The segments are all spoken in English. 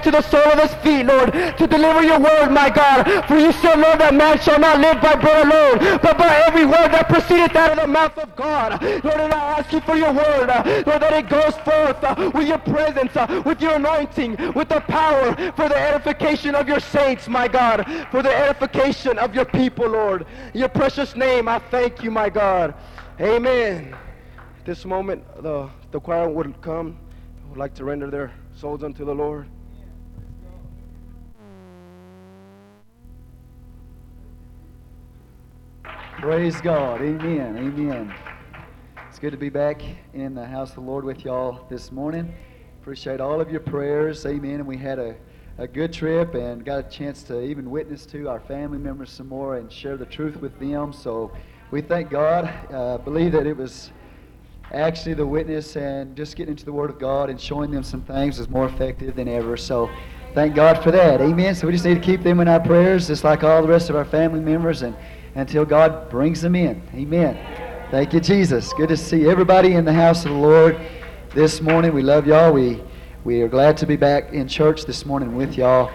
to the sole of his feet, Lord, to deliver your word, my God. For you shall know that man shall not live by bread alone, but by every word that proceedeth out of the mouth of God. Lord, and I ask you for your word, Lord, that it goes forth with your presence, with your anointing, with the power for the edification of your saints, my God, for the edification of your people, Lord. In your precious name, I thank you, my God. Amen. At this moment, the choir would come. I would like to render their souls unto the Lord. Praise God. Amen. Amen. It's good to be back in the house of the Lord with y'all this morning. Appreciate all of your prayers. Amen. And we had a good trip and got a chance to even witness to our family members some more and share the truth with them. So we thank God. Believe that it was actually the witness and just getting into the Word of God and showing them some things is more effective than ever. So thank God for that. Amen. So we just need to keep them in our prayers just like all the rest of our family members and until God brings them in. Amen. Thank you, Jesus. Good to see everybody in the house of the Lord this morning. We love y'all. We are glad to be back in church this morning with y'all.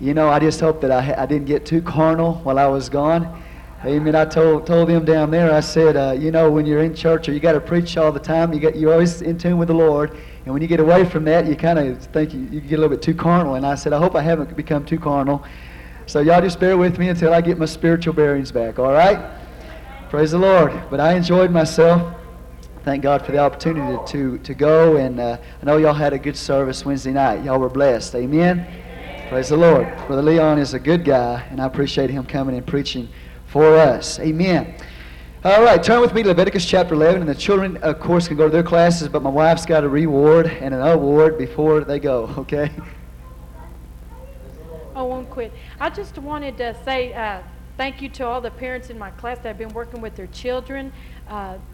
You know, I just hope that I didn't get too carnal while I was gone. Amen. I told them down there, I said, you know, when you're in church or you got to preach all the time, you're always in tune with the Lord. And when you get away from that, you kind of think you get a little bit too carnal. And I said, I hope I haven't become too carnal. So y'all just bear with me until I get my spiritual bearings back, all right? Praise the Lord. But I enjoyed myself. Thank God for the opportunity to go. And I know y'all had a good service Wednesday night. Y'all were blessed. Amen? Amen? Praise the Lord. Brother Leon is a good guy, and I appreciate him coming and preaching for us. Amen. All right, turn with me to Leviticus chapter 11. And the children, of course, can go to their classes, but my wife's got a reward and an award before they go, okay? I won't quit. I just wanted to say thank you to all the parents in my class that have been working with their children.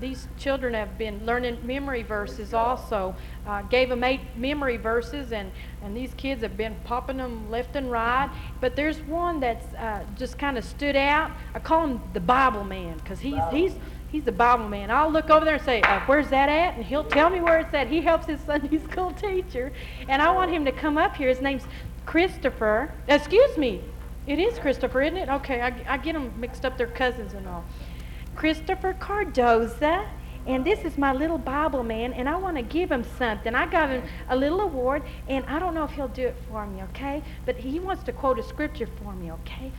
These children have been learning memory verses also. Gave them 8 memory verses, and these kids have been popping them left and right. But there's one that's just kind of stood out. I call him the Bible man because he's the Bible man. I'll look over there and say, where's that at? And he'll tell me where it's at. He helps his Sunday school teacher. And I want him to come up here. His name's Christopher. Excuse me. It is Christopher, isn't it? Okay, I get them mixed up. They're cousins and all. Christopher Cardoza. And this is my little Bible man, and I want to give him something. I got him a little award, and I don't know if he'll do it for me, okay? But he wants to quote a scripture for me, okay?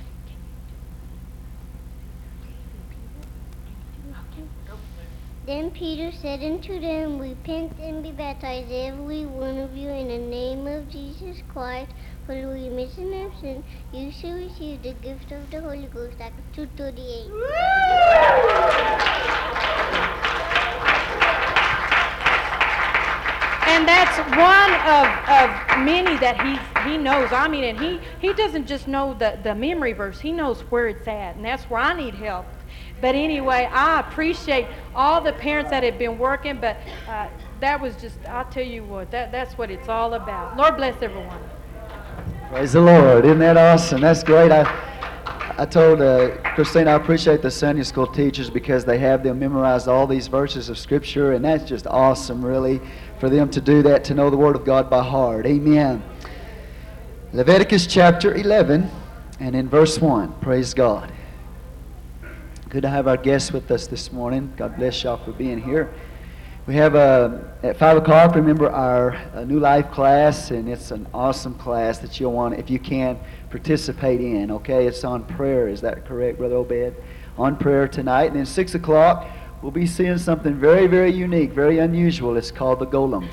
Then Peter said unto them, Repent and be baptized, every one of you, in the name of Jesus Christ, for the remission of sin. You shall receive the gift of the Holy Ghost. Acts 2:38. And that's one of many that he knows. I mean, and he doesn't just know the memory verse. He knows where it's at, and that's where I need help. But anyway, I appreciate all the parents that have been working, but that was just, I'll tell you what, that's what it's all about. Lord bless everyone. Praise the Lord. Isn't that awesome? That's great. I told Christina I appreciate the Sunday school teachers because they have them memorize all these verses of Scripture, and that's just awesome, really, for them to do that, to know the Word of God by heart. Amen. Leviticus chapter 11, and in verse 1. Praise God. Good to have our guests with us this morning. God bless y'all for being here. We have at 5 o'clock, remember, our New Life class, and it's an awesome class that you'll want, if you can, participate in, okay? It's on prayer. Is that correct, Brother Obed? On prayer tonight. And then 6 o'clock, we'll be seeing something very, very unique, very unusual. It's called the Golem.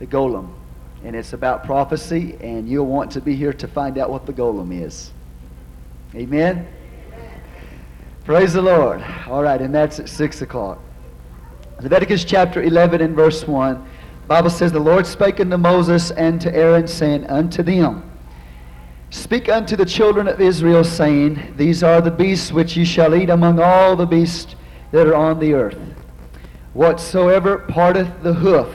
The Golem. And it's about prophecy, and you'll want to be here to find out what the Golem is. Amen? Praise the Lord. All right, and that's at 6 o'clock. Leviticus chapter 11 and verse 1. The Bible says, The Lord spake unto Moses and to Aaron, saying unto them, Speak unto the children of Israel, saying, These are the beasts which ye shall eat among all the beasts that are on the earth. Whatsoever parteth the hoof,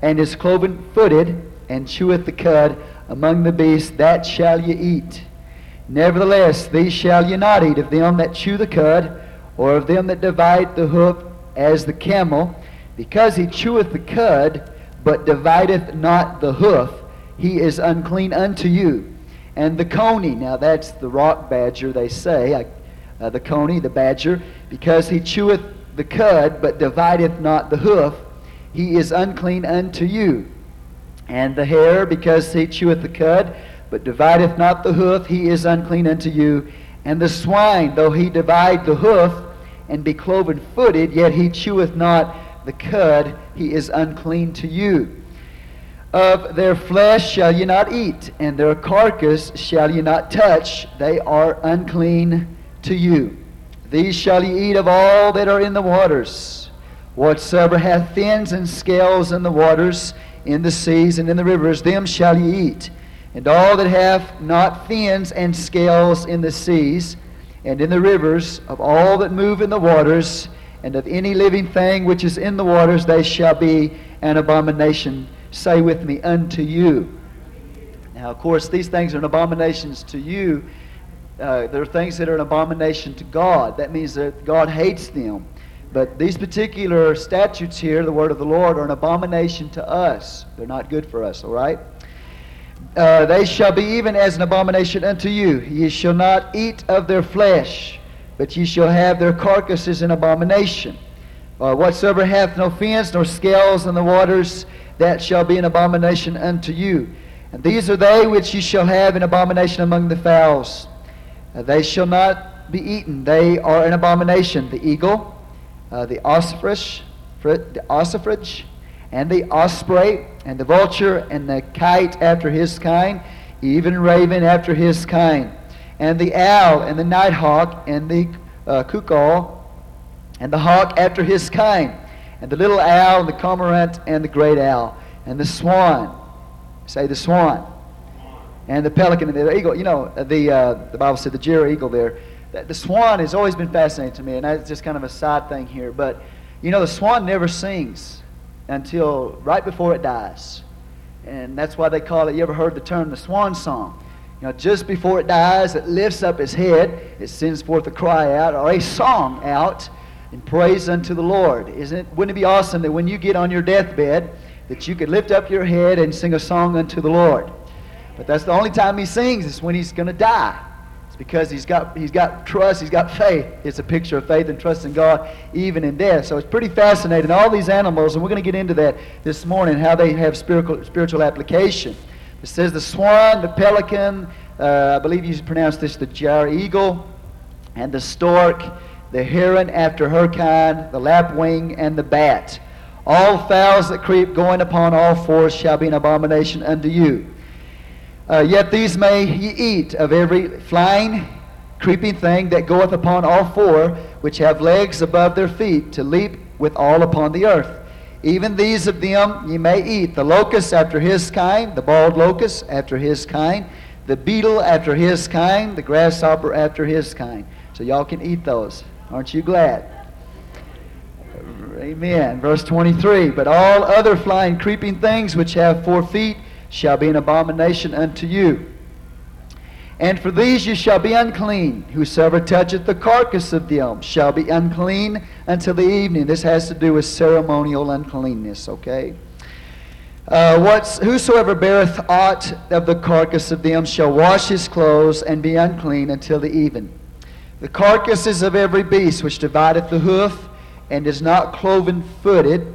and is cloven-footed, and cheweth the cud among the beasts, that shall ye eat. Nevertheless, these shall ye not eat of them that chew the cud, or of them that divide the hoof as the camel, because he cheweth the cud, but divideth not the hoof. he is unclean unto you. And the coney, now that's the rock badger, they say, the coney, the badger, because he cheweth the cud, but divideth not the hoof, he is unclean unto you. And the hare, because he cheweth the cud, but divideth not the hoof, he is unclean unto you. And the swine, though he divide the hoof, and be cloven-footed, yet he cheweth not the cud, he is unclean to you. Of their flesh shall ye not eat, and their carcass shall ye not touch, they are unclean to you. These shall ye eat of all that are in the waters, whatsoever hath fins and scales in the waters, in the seas and in the rivers, them shall ye eat. And all that have not fins and scales in the seas and in the rivers, of all that move in the waters, and of any living thing which is in the waters, they shall be an abomination. Say with me, unto you. Now, of course, these things are an abomination to you. There are things that are an abomination to God. That means that God hates them. But these particular statutes here, the word of the Lord, are an abomination to us. They're not good for us, all right? They shall be even as an abomination unto you. Ye shall not eat of their flesh, but ye shall have their carcasses in abomination. Whatsoever hath no fins nor scales in the waters, that shall be an abomination unto you. And these are they which ye shall have an abomination among the fowls. They shall not be eaten. They are an abomination. The eagle, the ossifrage, and the osprey, and the vulture, and the kite after his kind, even raven after his kind, and the owl, and the nighthawk, and the cuckoo, and the hawk after his kind, and the little owl, and the cormorant, and the great owl, and the swan. Say the swan. And the pelican, and the eagle. You know, the Bible said the gyre eagle there. The swan has always been fascinating to me, and that's just kind of a side thing here. But, you know, the swan never sings until right before it dies. And that's why they call it, you ever heard the term, the swan song? You know, just before it dies, it lifts up its head, it sends forth a cry out, or a song out, and praise unto the Lord. Wouldn't it be awesome that when you get on your deathbed, that you could lift up your head and sing a song unto the Lord? But that's the only time he sings, is when he's going to die. It's because he's got trust, he's got faith. It's a picture of faith and trust in God, even in death. So it's pretty fascinating. All these animals, and we're going to get into that this morning, how they have spiritual application. It says the swan, the pelican, I believe you pronounce this, the gyre eagle, and the stork, the heron after her kind, the lapwing, and the bat. All fowls that creep going upon all fours shall be an abomination unto you. Yet these may ye eat of every flying, creeping thing that goeth upon all four, which have legs above their feet, to leap with all upon the earth. Even these of them ye may eat, the locust after his kind, the bald locust after his kind, the beetle after his kind, the grasshopper after his kind. So y'all can eat those. Aren't you glad? Amen. Verse 23, but all other flying, creeping things which have 4 feet, shall be an abomination unto you. And for these ye shall be unclean. Whosoever toucheth the carcass of them shall be unclean until the evening. This has to do with ceremonial uncleanness, okay? Whosoever beareth aught of the carcass of them shall wash his clothes and be unclean until the even. The carcasses of every beast which divideth the hoof and is not cloven-footed,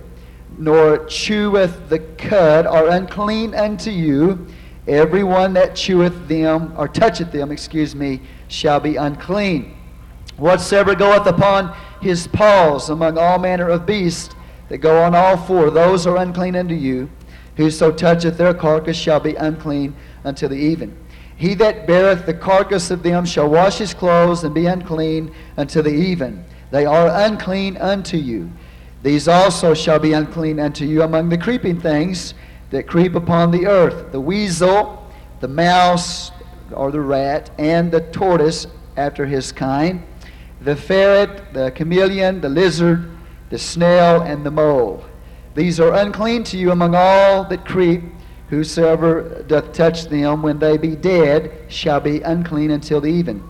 nor cheweth the cud, are unclean unto you. Every one that cheweth them, or toucheth them, shall be unclean. Whatsoever goeth upon his paws among all manner of beasts that go on all four, those are unclean unto you. Whoso toucheth their carcass shall be unclean until the even. He that beareth the carcass of them shall wash his clothes and be unclean until the even. They are unclean unto you. These also shall be unclean unto you among the creeping things that creep upon the earth, the weasel, the mouse, or the rat, and the tortoise after his kind, the ferret, the chameleon, the lizard, the snail, and the mole. These are unclean to you among all that creep. Whosoever doth touch them when they be dead shall be unclean until the even.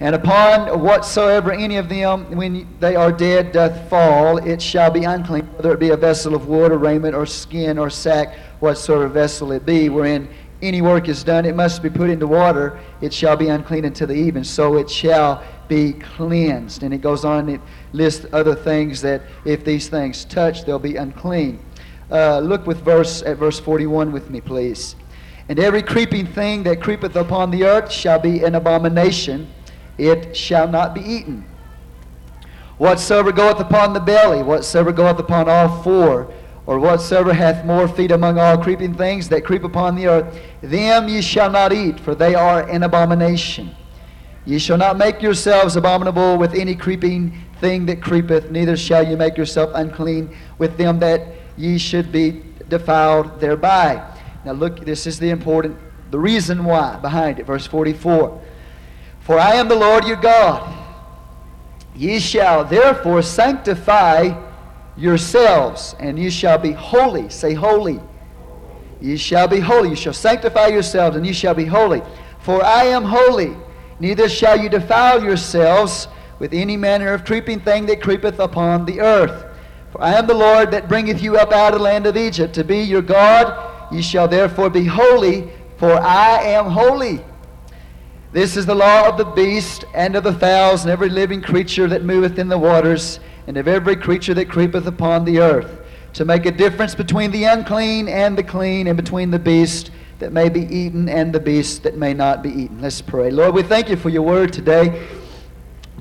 And upon whatsoever any of them, when they are dead, doth fall, it shall be unclean, whether it be a vessel of wood, or raiment, or skin, or sack, whatsoever vessel it be, wherein any work is done, it must be put into water, it shall be unclean until the even, so it shall be cleansed. And it goes on, it lists other things that if these things touch, they'll be unclean. Look with verse 41 with me, please. And every creeping thing that creepeth upon the earth shall be an abomination. It shall not be eaten. Whatsoever goeth upon the belly, whatsoever goeth upon all four, or whatsoever hath more feet among all creeping things that creep upon the earth, them ye shall not eat, for they are an abomination. Ye shall not make yourselves abominable with any creeping thing that creepeth, neither shall ye make yourself unclean with them that ye should be defiled thereby. Now look, this is the reason why behind it, verse 44. For I am the Lord your God. Ye shall therefore sanctify yourselves, and ye shall be holy. Say holy. Ye shall be holy. You shall sanctify yourselves, and ye shall be holy. For I am holy. Neither shall you defile yourselves with any manner of creeping thing that creepeth upon the earth. For I am the Lord that bringeth you up out of the land of Egypt to be your God. Ye shall therefore be holy, for I am holy. This is the law of the beast, and of the fowls, and every living creature that moveth in the waters, and of every creature that creepeth upon the earth, to make a difference between the unclean and the clean, and between the beast that may be eaten and the beast that may not be eaten. Let's pray. Lord, we thank you for your word today.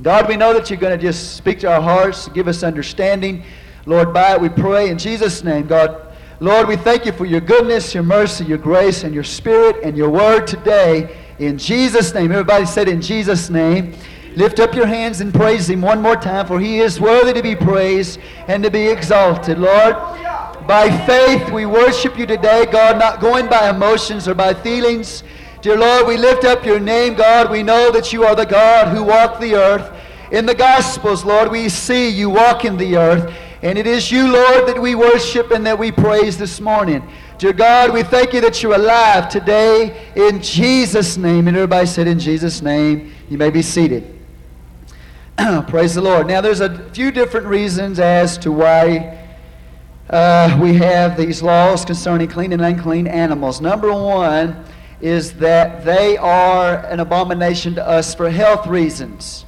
God, we know that you're going to just speak to our hearts, give us understanding. Lord, by it we pray in Jesus' name, God. Lord, we thank you for your goodness, your mercy, your grace, and your spirit, and your word today. In Jesus' name. Everybody said in Jesus' name. Lift up your hands and praise him one more time, for he is worthy to be praised and to be exalted. Lord, by faith we worship you today, God, not going by emotions or by feelings. Dear Lord, we lift up your name, God. We know that you are the God who walked the earth. In the Gospels, Lord, we see you walking the earth. And it is you, Lord, that we worship and that we praise this morning. Dear God, we thank you that you're alive today in Jesus' name. And everybody said in Jesus' name, you may be seated. Praise the Lord. Now there's a few different reasons as to why we have these laws concerning clean and unclean animals. Number one is that they are an abomination to us for health reasons.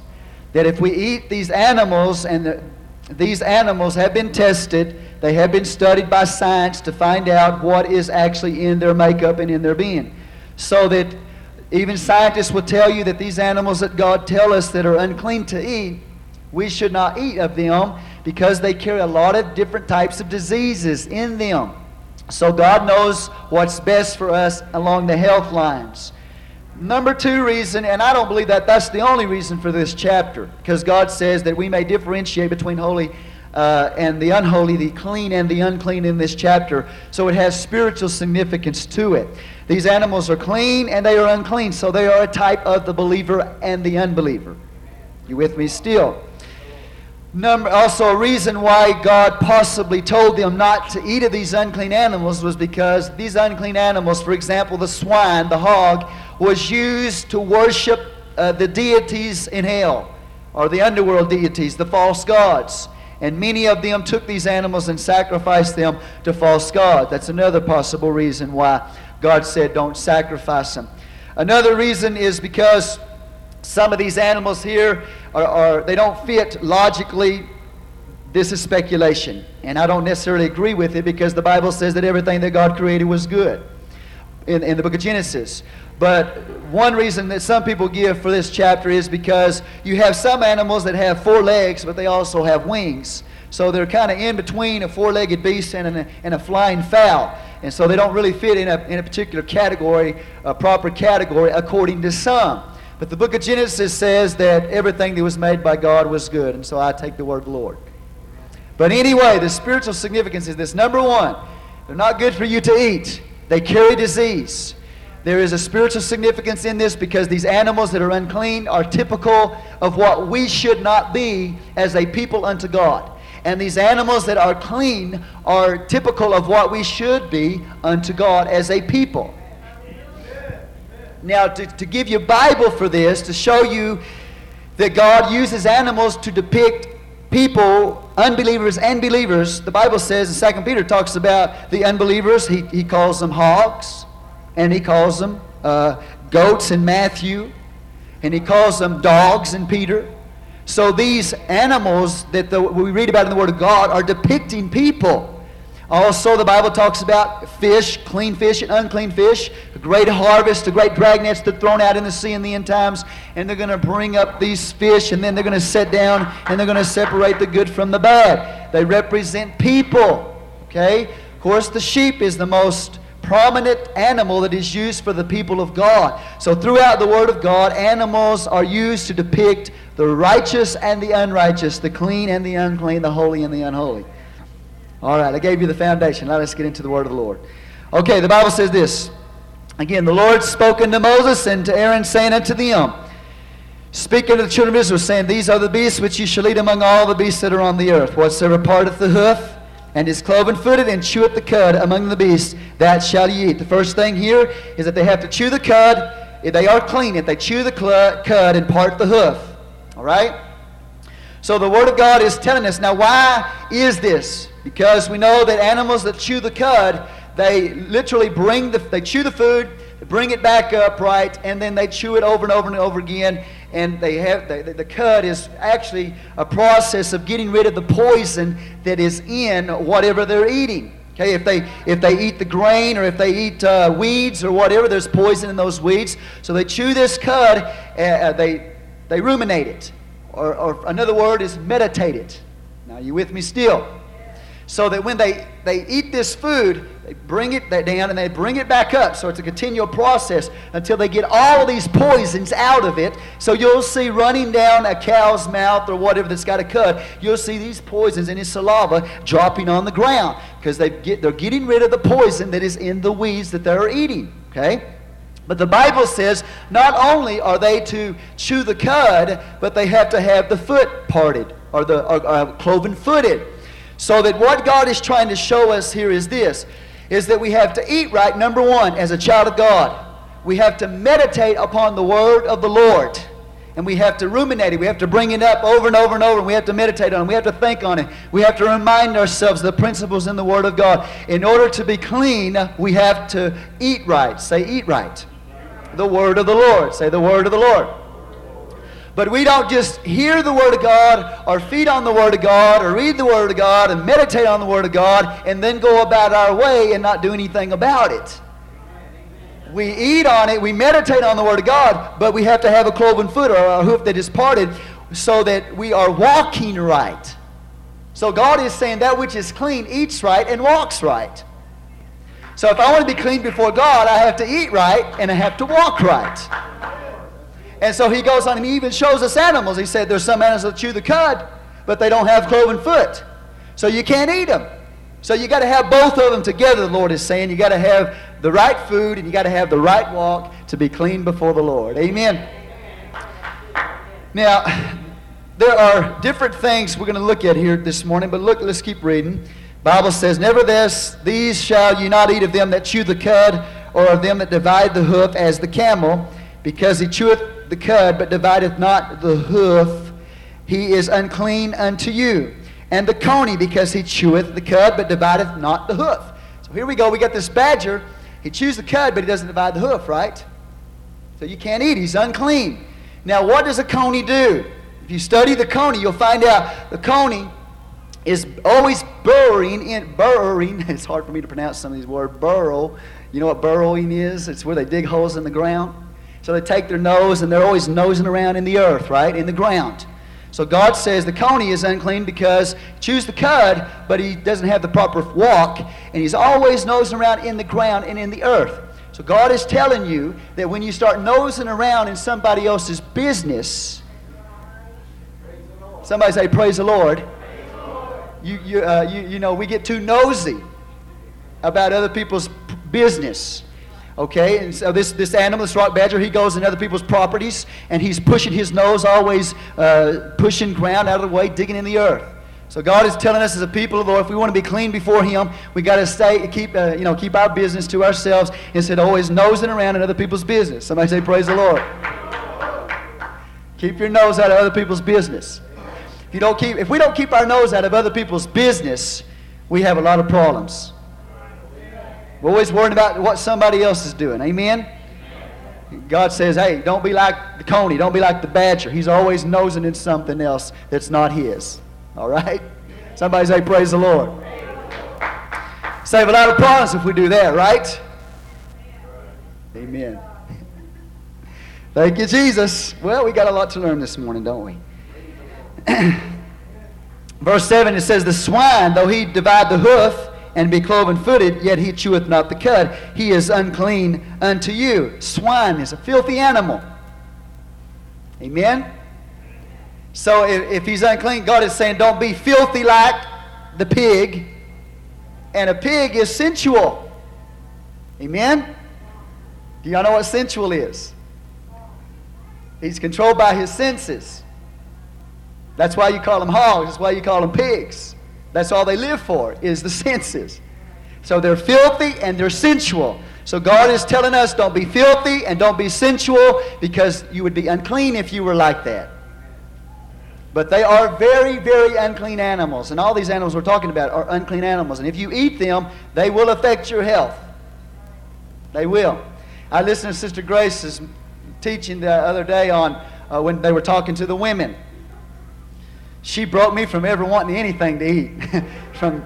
That if we eat these animals, and these animals have been tested, they have been studied by science to find out what is actually in their makeup and in their being. So that even scientists will tell you that these animals that God tells us that are unclean to eat, we should not eat of them because they carry a lot of different types of diseases in them. So God knows what's best for us along the health lines. Number two reason, and I don't believe that that's the only reason for this chapter, because God says that we may differentiate between holy and the unholy, the clean and the unclean in this chapter. So it has spiritual significance to it. These animals are clean and they are unclean, so they are a type of the believer and the unbeliever. You with me still? Also a reason why God possibly told them not to eat of these unclean animals was because these unclean animals, for example, the swine, the hog, was used to worship the deities in hell, or the underworld deities, the false gods. And many of them took these animals and sacrificed them to false gods. That's another possible reason why God said don't sacrifice them. Another reason is because some of these animals here are they don't fit logically. This is speculation, and I don't necessarily agree with it because the Bible says that everything that God created was good in the book of Genesis. But one reason that some people give for this chapter is because you have some animals that have four legs, but they also have wings. So they're kind of in between a four-legged beast and a flying fowl. And so they don't really fit in a particular category, a proper category, according to some. But the book of Genesis says that everything that was made by God was good. And so I take the word Lord. But anyway, the spiritual significance is this. Number one, they're not good for you to eat. They carry disease. There is a spiritual significance in this because these animals that are unclean are typical of what we should not be as a people unto God. And these animals that are clean are typical of what we should be unto God as a people. Now, to give you Bible for this, to show you that God uses animals to depict people, unbelievers and believers. The Bible says, and Second Peter talks about the unbelievers, he calls them hogs, and he calls them goats in Matthew, and he calls them dogs in Peter. So these animals that we read about in the Word of God are depicting people. Also, the Bible talks about fish, clean fish and unclean fish, a great harvest, the great dragnets that are thrown out in the sea in the end times, and they're going to bring up these fish, and then they're going to sit down, and they're going to separate the good from the bad. They represent people, okay? Of course, the sheep is the most prominent animal that is used for the people of God. So throughout the Word of God, animals are used to depict the righteous and the unrighteous, the clean and the unclean, the holy and the unholy. All right, I gave you the foundation. Now let's get into the Word of the Lord. Okay, the Bible says this. Again, the Lord spoke unto Moses and to Aaron, saying unto them, Speak unto the children of Israel, saying, These are the beasts which you shall eat among all the beasts that are on the earth. Whatsoever parteth the hoof, and is cloven-footed, and cheweth the cud among the beasts, that shall ye eat. The first thing here is that they have to chew the cud. If they are clean, if they chew the cud and part the hoof. All right? So the Word of God is telling us. Now, why is this? Because we know that animals that chew the cud, they literally they chew the food, they bring it back up, right, and then they chew it over and over and over again. And the cud is actually a process of getting rid of the poison that is in whatever they're eating. Okay, if they eat the grain or if they eat weeds or whatever, there's poison in those weeds. So they chew this cud. They ruminate it, or another word is meditate it. Now, are you with me still? So that when they eat this food, they bring it down and they bring it back up. So it's a continual process until they get all of these poisons out of it. So you'll see running down a cow's mouth or whatever that's got a cud, you'll see these poisons in his saliva dropping on the ground because they're getting rid of the poison that is in the weeds that they're eating. Okay? But the Bible says not only are they to chew the cud, but they have to have the foot parted or cloven-footed. So that what God is trying to show us here is this, is that we have to eat right, number one, as a child of God. We have to meditate upon the Word of the Lord. And we have to ruminate it. We have to bring it up over and over and over. And we have to meditate on it. We have to think on it. We have to remind ourselves the principles in the Word of God. In order to be clean, we have to eat right. Say, eat right. The Word of the Lord. Say, the Word of the Lord. But we don't just hear the Word of God or feed on the Word of God or read the Word of God and meditate on the Word of God and then go about our way and not do anything about it. We eat on it, we meditate on the Word of God, but we have to have a cloven foot or a hoof that is parted so that we are walking right. So God is saying that which is clean eats right and walks right. So if I want to be clean before God, I have to eat right and I have to walk right. And so he goes on and he even shows us animals. He said there's some animals that chew the cud, but they don't have cloven foot. So you can't eat them. So you got to have both of them together, the Lord is saying. You got to have the right food and you got to have the right walk to be clean before the Lord. Amen. Now, there are different things we're going to look at here this morning, but look, let's keep reading. The Bible says, Nevertheless, these shall ye not eat of them that chew the cud, or of them that divide the hoof as the camel, because he cheweth the cud, but divideth not the hoof, he is unclean unto you. And the coney, because he cheweth the cud, but divideth not the hoof. So here we go, we got this badger, he chews the cud, but he doesn't divide the hoof, right? So you can't eat, he's unclean. Now what does a coney do? If you study the coney, you'll find out the coney is always burrowing, it's hard for me to pronounce some of these words, burrow. You know what burrowing is? It's where they dig holes in the ground. So they take their nose and they're always nosing around in the earth, right? In the ground. So God says the coney is unclean because he chews the cud, but he doesn't have the proper walk, and he's always nosing around in the ground and in the earth. So God is telling you that when you start nosing around in somebody else's business, somebody say, Praise the Lord. Praise the Lord. You know, we get too nosy about other people's business. Okay, and so this animal, this rock badger, he goes in other people's properties, and he's pushing his nose, always pushing ground out of the way, digging in the earth. So God is telling us as a people of the Lord, if we want to be clean before Him, we got to keep our business to ourselves instead of always nosing around in other people's business. Somebody say, Praise the Lord. Keep your nose out of other people's business. If we don't keep our nose out of other people's business, we have a lot of problems. We're always worried about what somebody else is doing. Amen? God says, hey, don't be like the coney. Don't be like the badger. He's always nosing in something else that's not his. All right? Somebody say, praise the Lord. Save a lot of problems if we do that, right? Amen. Thank you, Jesus. Well, we got a lot to learn this morning, don't we? Verse 7, it says, the swine, though he divide the hoof, and be cloven-footed, yet he cheweth not the cud. He is unclean unto you. Swine is a filthy animal. Amen? So if he's unclean, God is saying, don't be filthy like the pig. And a pig is sensual. Amen? Do y'all know what sensual is? He's controlled by his senses. That's why you call them hogs. That's why you call them pigs. That's all they live for, is the senses. So they're filthy and they're sensual. So God is telling us, don't be filthy and don't be sensual, because you would be unclean if you were like that. But they are very, very unclean animals. And all these animals we're talking about are unclean animals. And if you eat them, they will affect your health. They will. I listened to Sister Grace's teaching the other day on when they were talking to the women. She broke me from ever wanting anything to eat, from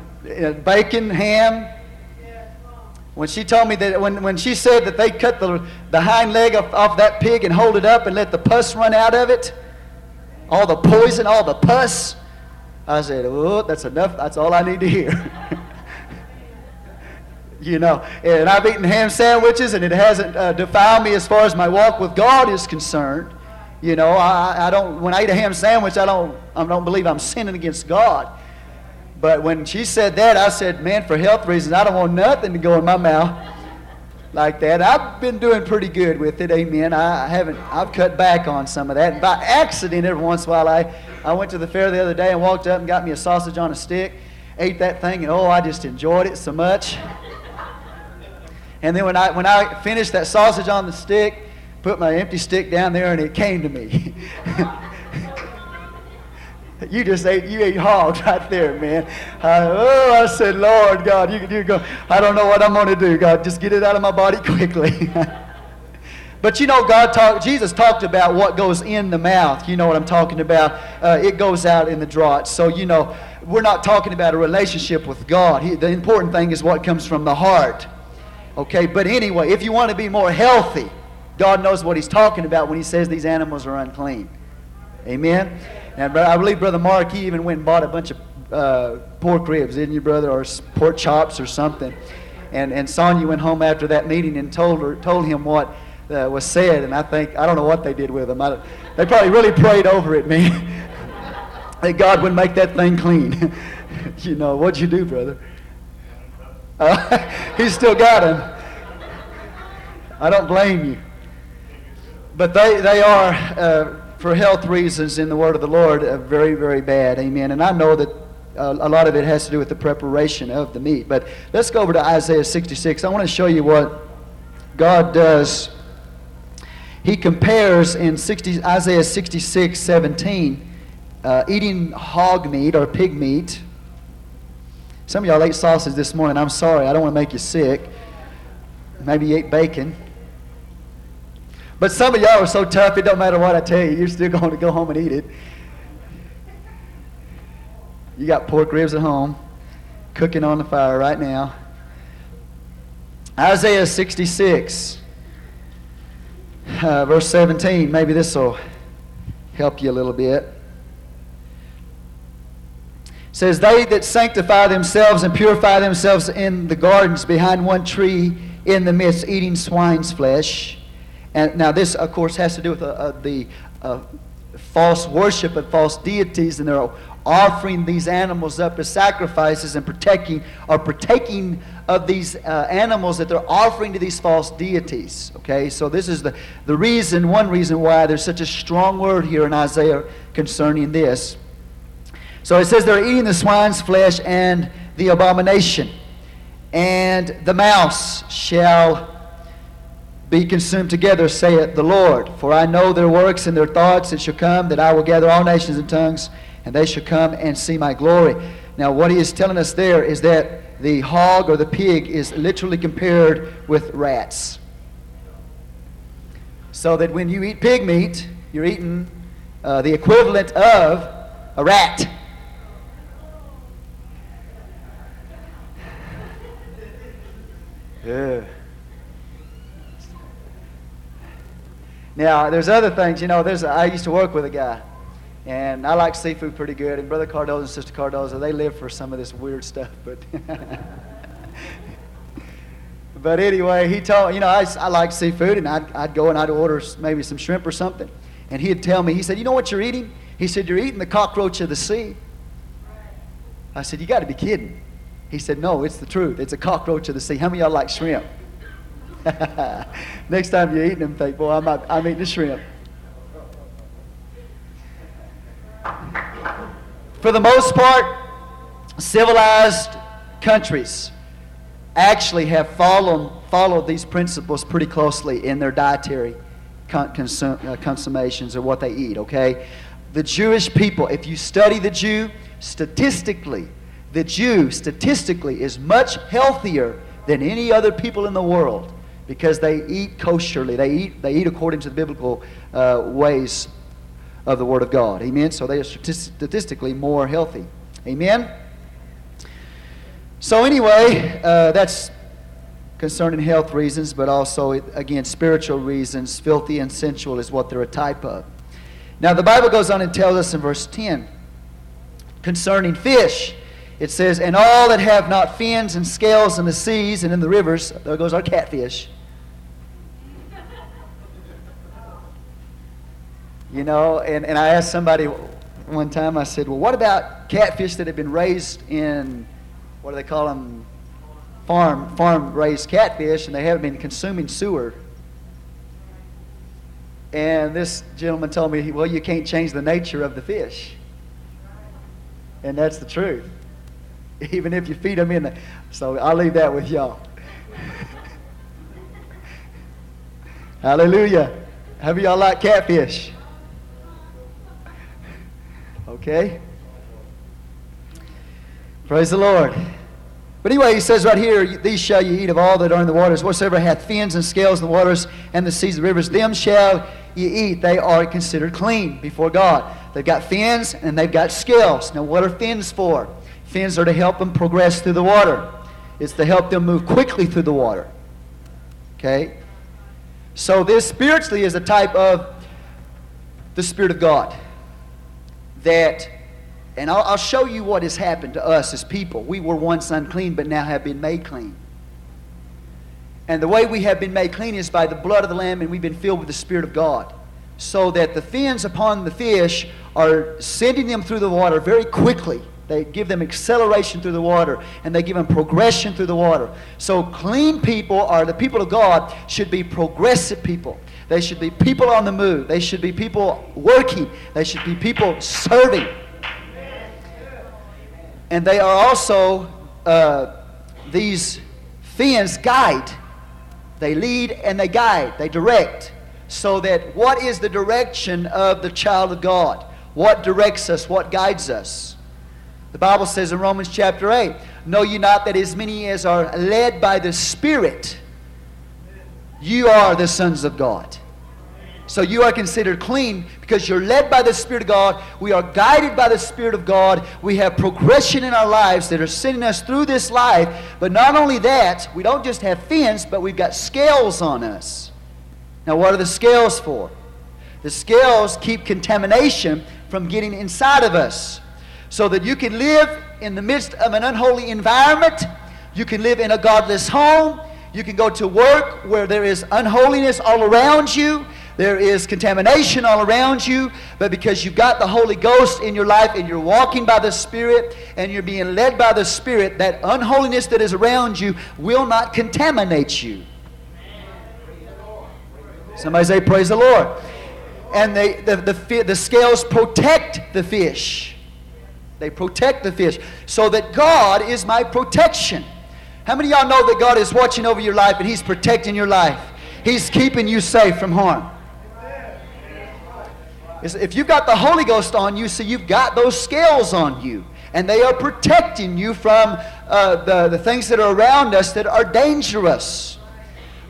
bacon, ham. When she told me that, when she said that they cut the hind leg off that pig and hold it up and let the pus run out of it, all the poison, all the pus, I said, oh, that's enough. That's all I need to hear. You know, and I've eaten ham sandwiches, and it hasn't defiled me as far as my walk with God is concerned. You know, I don't. When I eat a ham sandwich, I don't believe I'm sinning against God. But when she said that, I said, man, for health reasons, I don't want nothing to go in my mouth like that. I've been doing pretty good with it, amen. I've cut back on some of that. And by accident, every once in a while, I went to the fair the other day and walked up and got me a sausage on a stick, ate that thing, and oh, I just enjoyed it so much. And then when I finished that sausage on the stick, put my empty stick down there, and it came to me. You ate hogs right there, man. I said, Lord God, you go. I don't know what I'm going to do, God. Just get it out of my body quickly. But you know, Jesus talked about what goes in the mouth. You know what I'm talking about. It goes out in the draught. So, you know, we're not talking about a relationship with God. The important thing is what comes from the heart. Okay, but anyway, if you want to be more healthy, God knows what he's talking about when he says these animals are unclean. Amen? And I believe Brother Mark, he even went and bought a bunch of pork ribs, didn't you, brother? Or pork chops or something. And Sonia went home after that meeting and told him what was said. And I don't know what they did with them. They probably really prayed over it, man. That God would make that thing clean. You know, what'd you do, brother? He's still got him. I don't blame you. But they are, for health reasons in the Word of the Lord, very, very bad. Amen. And I know that a lot of it has to do with the preparation of the meat. But let's go over to Isaiah 66. I want to show you what God does. He compares in Isaiah 66:17, eating hog meat or pig meat. Some of y'all ate sausage this morning. I'm sorry. I don't want to make you sick. Maybe you ate bacon. But some of y'all are so tough, it don't matter what I tell you. You're still going to go home and eat it. You got pork ribs at home, cooking on the fire right now. Isaiah 66, verse 17. Maybe this will help you a little bit. It says, they that sanctify themselves and purify themselves in the gardens behind one tree in the midst, eating swine's flesh. And now this, of course, has to do with the false worship of false deities, and they're offering these animals up as sacrifices and partaking of these animals that they're offering to these false deities. Okay, so this is one reason why there's such a strong word here in Isaiah concerning this. So it says they're eating the swine's flesh and the abomination, and the mouse shall be consumed together, saith the Lord. For I know their works and their thoughts. It shall come that I will gather all nations and tongues, and they shall come and see my glory. Now what he is telling us there is that the hog or the pig is literally compared with rats. So that when you eat pig meat, you're eating the equivalent of a rat. Yeah. Now, there's other things. You know, I used to work with a guy, and I like seafood pretty good. And Brother Cardoza and Sister Cardoza, they live for some of this weird stuff. But but anyway, he told, you know, I like seafood, and I'd go and I'd order maybe some shrimp or something. And he'd tell me, he said, you know what you're eating? He said, you're eating the cockroach of the sea. I said, you got to be kidding. He said, no, it's the truth. It's a cockroach of the sea. How many of y'all like shrimp? Next time you're eating them, think, boy, I'm eating a shrimp. For the most part, civilized countries actually have followed these principles pretty closely in their dietary consummations of what they eat, okay? The Jewish people, if you study the Jew, statistically is much healthier than any other people in the world because they eat kosherly. They eat according to the biblical ways of the Word of God. Amen? So they are statistically more healthy. Amen? So anyway, that's concerning health reasons, but also, again, spiritual reasons. Filthy and sensual is what they're a type of. Now, the Bible goes on and tells us in verse 10, concerning fish, it says, and all that have not fins and scales in the seas and in the rivers, there goes our catfish. You know, and I asked somebody one time, I said, well, what about catfish that have been raised in, what do they call them, farm-raised catfish, and they haven't been consuming sewer? And this gentleman told me, well, you can't change the nature of the fish. And that's the truth. Even if you feed them in the... So I'll leave that with y'all. Hallelujah. How do y'all like catfish? Okay. Praise the Lord. But anyway, he says right here, these shall you eat of all that are in the waters, whatsoever hath fins and scales in the waters and the seas and the rivers, them shall you eat. They are considered clean before God. They've got fins and they've got scales. Now what are fins for? Fins are to help them progress through the water. It's to help them move quickly through the water. Okay? So this spiritually is a type of the Spirit of God. That... And I'll show you what has happened to us as people. We were once unclean, but now have been made clean. And the way we have been made clean is by the blood of the Lamb, and we've been filled with the Spirit of God. So that the fins upon the fish are sending them through the water very quickly. They give them acceleration through the water, and they give them progression through the water. So clean people, or the people of God, should be progressive people. They should be people on the move. They should be people working. They should be people serving. And they are also, these fins guide. They lead and they guide. They direct. So that what is the direction of the child of God? What directs us? What guides us? The Bible says in Romans chapter 8, know ye not that as many as are led by the Spirit, you are the sons of God. So you are considered clean because you're led by the Spirit of God. We are guided by the Spirit of God. We have progression in our lives that are sending us through this life. But not only that, we don't just have fins, but we've got scales on us. Now what are the scales for? The scales keep contamination from getting inside of us. So that you can live in the midst of an unholy environment. You can live in a godless home. You can go to work where there is unholiness all around you. There is contamination all around you, but because you've got the Holy Ghost in your life and you're walking by the Spirit and you're being led by the Spirit, that unholiness that is around you will not contaminate you. Somebody say, praise the Lord. And the scales protect the fish. They protect the fish. So that God is my protection. How many of y'all know that God is watching over your life and He's protecting your life? He's keeping you safe from harm. If you've got the Holy Ghost on you, see, you've got those scales on you. And they are protecting you from the things that are around us that are dangerous.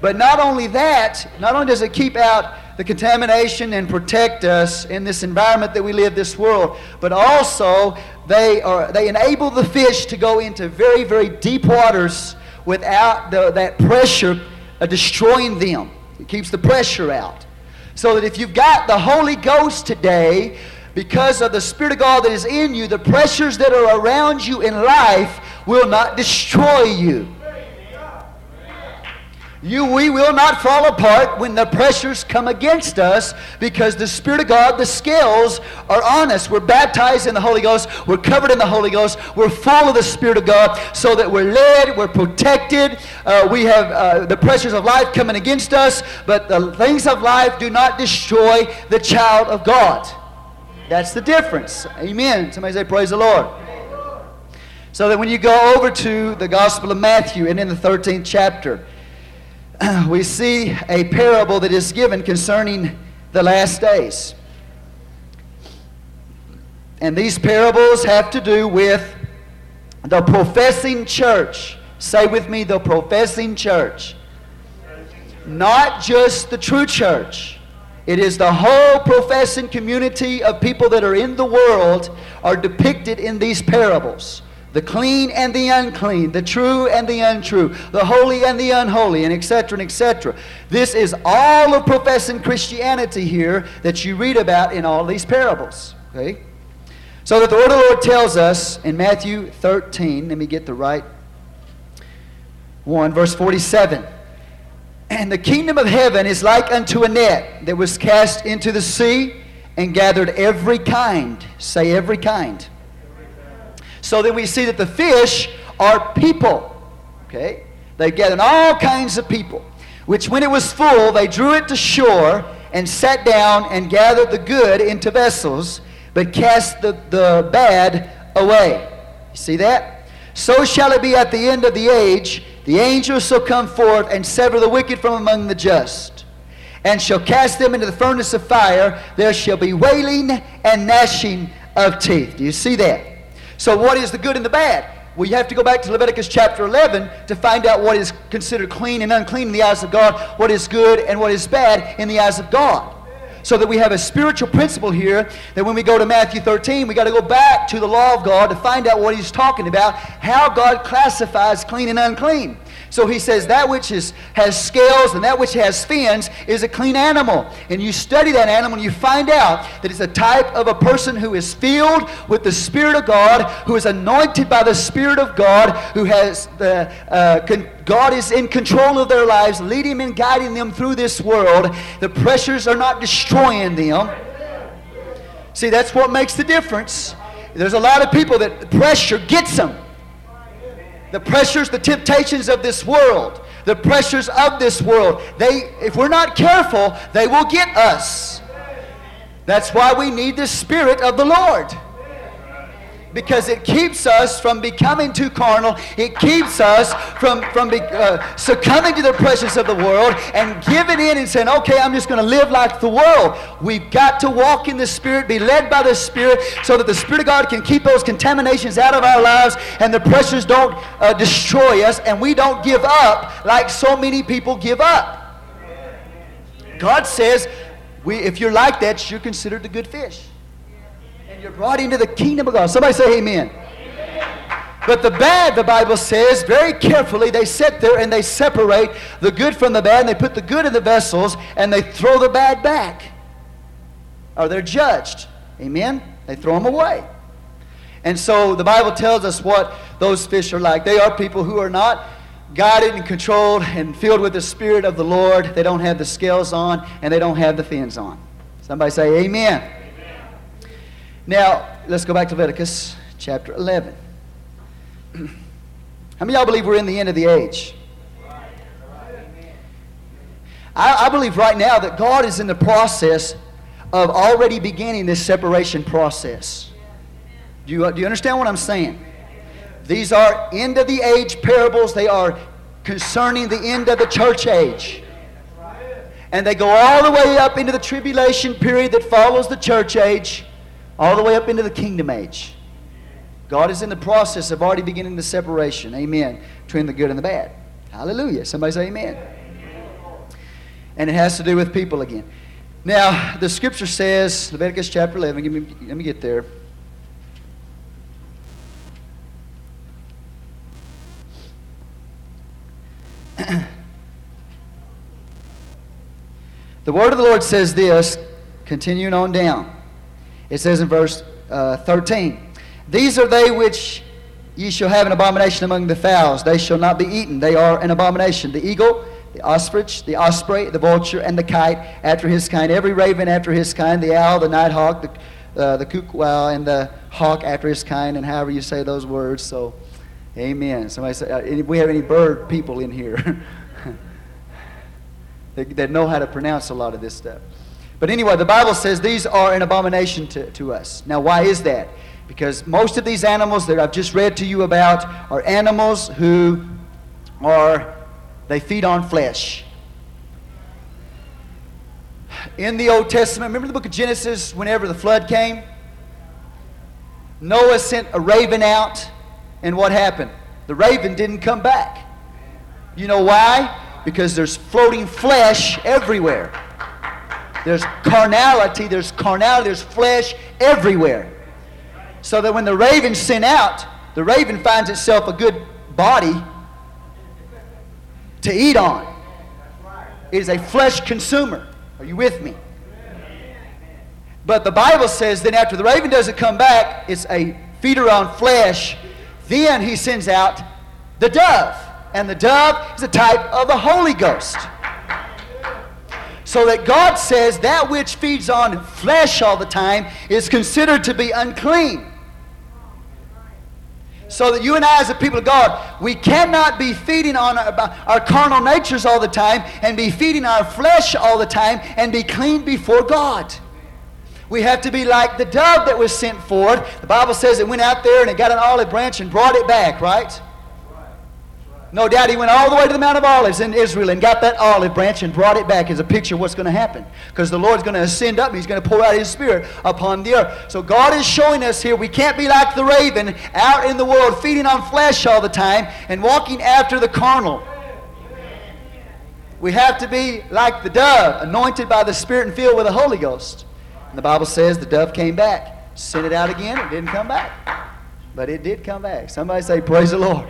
But not only that, not only does it keep out the contamination and protect us in this environment that we live, this world, but also they enable the fish to go into very, very deep waters without that pressure destroying them. It keeps the pressure out. So that if you've got the Holy Ghost today, because of the Spirit of God that is in you, the pressures that are around you in life will not destroy you. We will not fall apart when the pressures come against us, because the Spirit of God, the scales are on us. We're baptized in the Holy Ghost. We're covered in the Holy Ghost. We're full of the Spirit of God, so that we're led, we're protected. We have the pressures of life coming against us, but the things of life do not destroy the child of God. That's the difference. Amen. Somebody say, praise the Lord. So that when you go over to the Gospel of Matthew and in the 13th chapter, we see a parable that is given concerning the last days. And these parables have to do with the professing church. Say with me, the professing church. Not just the true church. It is the whole professing community of people that are in the world are depicted in these parables. The clean and the unclean, the true and the untrue, the holy and the unholy, and etc. and etc. This is all of professing Christianity here that you read about in all these parables. Okay? So that the Word of the Lord tells us in Matthew 13, let me get the right one, verse 47. And the kingdom of heaven is like unto a net that was cast into the sea and gathered every kind. Say every kind. So then we see that the fish are people. Okay? They gathered all kinds of people, which when it was full, they drew it to shore and sat down and gathered the good into vessels, but cast the bad away. You see that? So shall it be at the end of the age. The angels shall come forth and sever the wicked from among the just, and shall cast them into the furnace of fire. There shall be wailing and gnashing of teeth. Do you see that? So what is the good and the bad? Well, you have to go back to Leviticus chapter 11 to find out what is considered clean and unclean in the eyes of God, what is good and what is bad in the eyes of God. So that we have a spiritual principle here that when we go to Matthew 13, we got to go back to the law of God to find out what he's talking about, how God classifies clean and unclean. So he says that which has scales and that which has fins is a clean animal. And you study that animal and you find out that it's a type of a person who is filled with the Spirit of God, who is anointed by the Spirit of God, who has the God is in control of their lives, leading and guiding them through this world. The pressures are not destroying them. See, that's what makes the difference. There's a lot of people that the pressure gets them. The pressures, the temptations of this world, the pressures of this world, if we're not careful, they will get us. That's why we need the Spirit of the Lord. Because it keeps us from becoming too carnal. It keeps us from succumbing to the pressures of the world and giving in and saying, okay, I'm just going to live like the world. We've got to walk in the Spirit, be led by the Spirit, so that the Spirit of God can keep those contaminations out of our lives and the pressures don't destroy us, and we don't give up like so many people give up. God says, if you're like that, you're considered the good fish. You're brought into the kingdom of God. Somebody say amen. Amen. But the bad, the Bible says, very carefully, they sit there and they separate the good from the bad, and they put the good in the vessels, and they throw the bad back. Or they're judged. Amen? They throw them away. And so the Bible tells us what those fish are like. They are people who are not guided and controlled and filled with the Spirit of the Lord. They don't have the scales on, and they don't have the fins on. Somebody say amen. Now, let's go back to Leviticus chapter 11. How many of y'all believe we're in the end of the age? I believe right now that God is in the process of already beginning this separation process. Do you understand what I'm saying? These are end of the age parables. They are concerning the end of the church age. And they go all the way up into the tribulation period that follows the church age, all the way up into the kingdom age. God is in the process of already beginning the separation, amen, between the good and the bad. Hallelujah. Somebody say amen. And it has to do with people again. Now, the scripture says, Leviticus chapter 11, let me get there. The word of the Lord says this, continuing on down. It says in verse 13, "These are they which ye shall have an abomination among the fowls. They shall not be eaten. They are an abomination. The eagle, the ostrich, the osprey, the vulture, and the kite after his kind. Every raven after his kind. The owl, the night hawk, the cuckoo, and the hawk after his kind." And however you say those words. So, amen. Somebody say, if we have any bird people in here. They know how to pronounce a lot of this stuff. But anyway, the Bible says these are an abomination to us. Now, why is that? Because most of these animals that I've just read to you about are animals who are, they feed on flesh. In the Old Testament, remember the book of Genesis, whenever the flood came? Noah sent a raven out, and what happened? The raven didn't come back. You know why? Because there's floating flesh everywhere. There's carnality, there's flesh everywhere. So that when the raven's sent out, the raven finds itself a good body to eat on. It is a flesh consumer. Are you with me? But the Bible says that after the raven doesn't come back, it's a feeder on flesh, then he sends out the dove. And the dove is a type of the Holy Ghost. So that God says that which feeds on flesh all the time is considered to be unclean. So that you and I as a people of God, we cannot be feeding on our carnal natures all the time and be feeding our flesh all the time and be clean before God. We have to be like the dove that was sent forth. The Bible says it went out there and it got an olive branch and brought it back, right? No doubt he went all the way to the Mount of Olives in Israel and got that olive branch and brought it back as a picture of what's going to happen. Because the Lord's going to ascend up and he's going to pour out his Spirit upon the earth. So God is showing us here we can't be like the raven out in the world feeding on flesh all the time and walking after the carnal. We have to be like the dove, anointed by the Spirit and filled with the Holy Ghost. And the Bible says the dove came back. Sent it out again. It didn't come back. But it did come back. Somebody say, praise the Lord.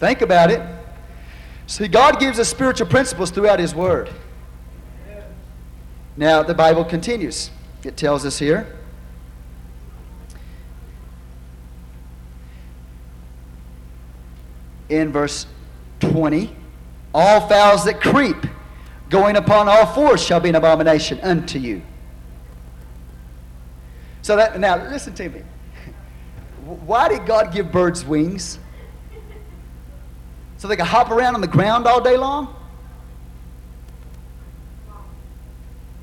Think about it. See, God gives us spiritual principles throughout His Word. Now, the Bible continues. It tells us here. In verse 20, all fowls that creep, going upon all fours, shall be an abomination unto you. So that, now, listen to me. Why did God give birds wings? So they can hop around on the ground all day long?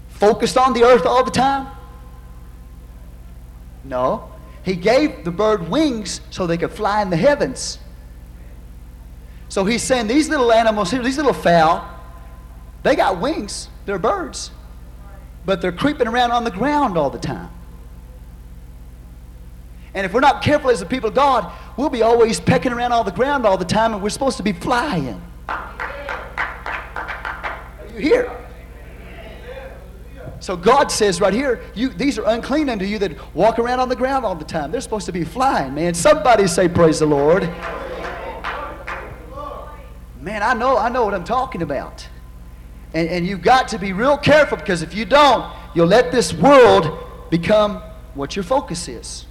Focused on the earth all the time? No. He gave the bird wings so they could fly in the heavens. So he's saying these little animals here, these little fowl, they got wings. They're birds. But they're creeping around on the ground all the time. And if we're not careful as the people of God, we'll be always pecking around all the ground all the time, and we're supposed to be flying. Are you here? So God says right here, these are unclean unto you that walk around on the ground all the time. They're supposed to be flying, man. Somebody say, praise the Lord. Man, I know what I'm talking about. And you've got to be real careful, because if you don't, you'll let this world become what your focus is.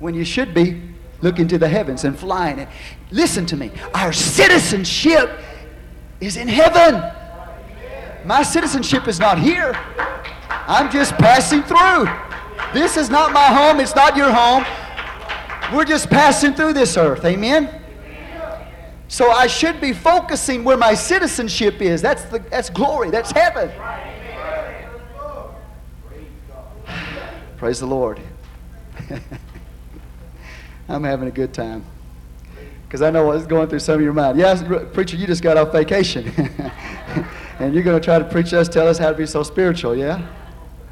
When you should be looking to the heavens and flying. And listen to me. Our citizenship is in heaven. My citizenship is not here. I'm just passing through. This is not my home. It's not your home. We're just passing through this earth. Amen? So I should be focusing where my citizenship is. That's glory. That's heaven. Praise the Lord. I'm having a good time. because I know what's going through some of your mind. Yes, preacher, you just got off vacation. And you're going to try to preach us, tell us how to be so spiritual, yeah?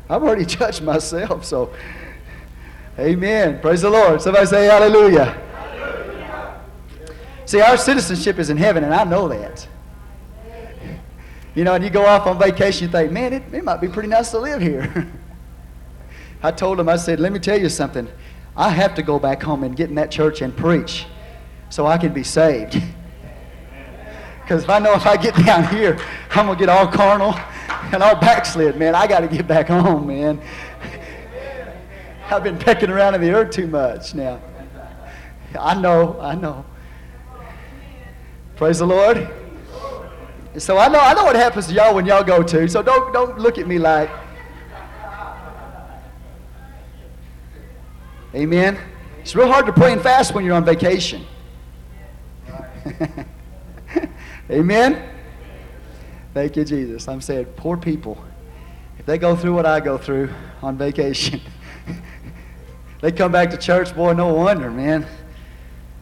I've already judged myself, so amen. Praise the Lord. Somebody say hallelujah. Hallelujah. See, our citizenship is in heaven, and I know that. You know, and you go off on vacation, you think, man, it might be pretty nice to live here. I told him, I said, let me tell you something. I have to go back home and get in that church and preach so I can be saved. Because if I know if I get down here, I'm going to get all carnal and all backslid, man. I got to get back home, man. I've been pecking around in the earth too much now. I know. Praise the Lord. So I know what happens to y'all when y'all go to. So don't look at me like. Amen. It's real hard to pray and fast when you're on vacation. Amen. Thank you, Jesus. I'm saying, poor people, if they go through what I go through on vacation, they come back to church, boy, no wonder, man.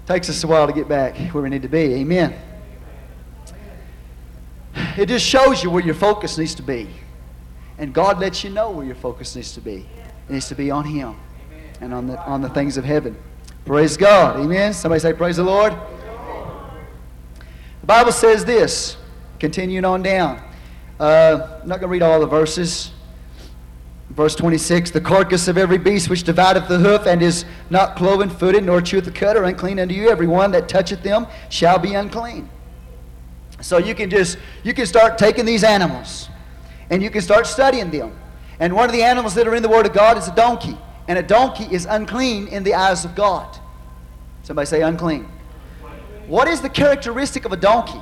Takes us a while to get back where we need to be. Amen. It just shows you where your focus needs to be. And God lets you know where your focus needs to be. It needs to be on Him and on the things of heaven. Praise God. Amen. Somebody say, praise the Lord. The Bible says this, continuing on down. I'm not going to read all the verses. Verse 26, the carcass of every beast which divideth the hoof and is not cloven-footed, nor cheweth the cud, are unclean unto you. Every one that toucheth them shall be unclean. So you can start taking these animals, and you can start studying them. And one of the animals that are in the Word of God is a donkey. And a donkey is unclean in the eyes of God. Somebody say unclean. What is the characteristic of a donkey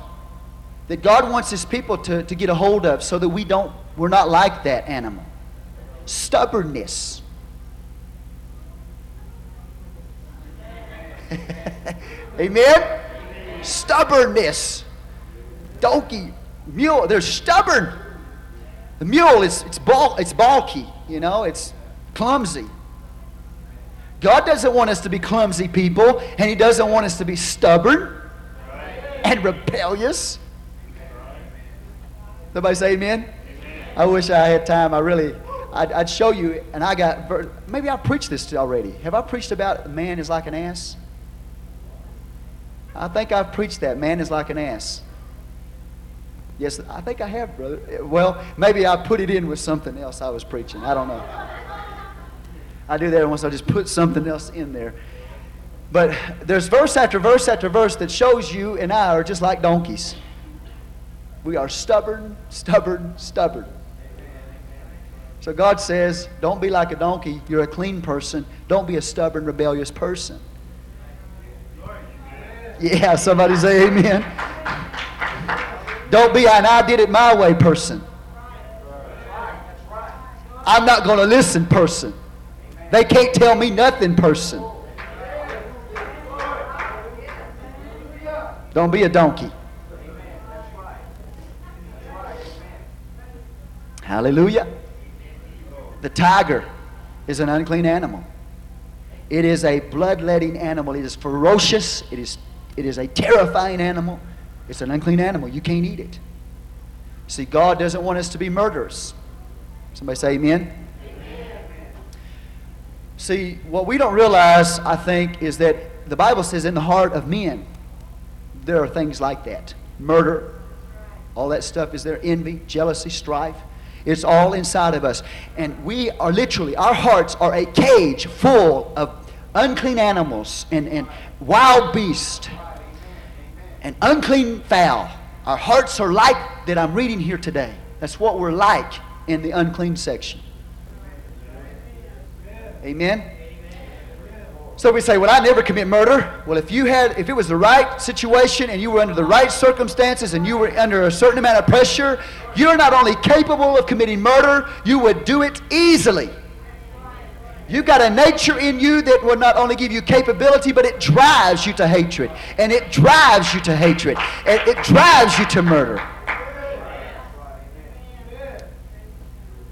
that God wants His people to get a hold of so that we're not like that animal? Stubbornness. Amen? Stubbornness. Donkey, mule, they're stubborn. The mule, it's bulky, you know, it's clumsy. God doesn't want us to be clumsy people, and He doesn't want us to be stubborn and rebellious. Somebody say amen? I wish I had time. I'd show you, and I got, maybe I preached this already. Have I preached about man is like an ass? I think I've preached that, man is like an ass. Yes, I think I have, brother. Well, maybe I put it in with something else I was preaching. I don't know. I do that once. I just put something else in there. But there's verse after verse after verse that shows you and I are just like donkeys. We are stubborn, stubborn, stubborn. So God says, don't be like a donkey. You're a clean person. Don't be a stubborn, rebellious person. Yeah, somebody say amen. Don't be an I did it my way person. I'm not going to listen person. They can't tell me nothing person. Don't be a donkey. Hallelujah. The tiger is an unclean animal. It is a bloodletting animal. It is ferocious. It is a terrifying animal. It's an unclean animal. You can't eat it. See, God doesn't want us to be murderers. Somebody say amen. See, what we don't realize, I think, is that the Bible says in the heart of men, there are things like that. Murder, all that stuff is there. Envy, jealousy, strife. It's all inside of us. And we are literally, our hearts are a cage full of unclean animals and wild beasts and unclean fowl. Our hearts are like that I'm reading here today. That's what we're like in the unclean section. Amen? So we say, well, I never commit murder. Well, if it was the right situation and you were under the right circumstances and you were under a certain amount of pressure, you're not only capable of committing murder, you would do it easily. You've got a nature in you that will not only give you capability, but it drives you to hatred. And it drives you to hatred. And it drives you to murder.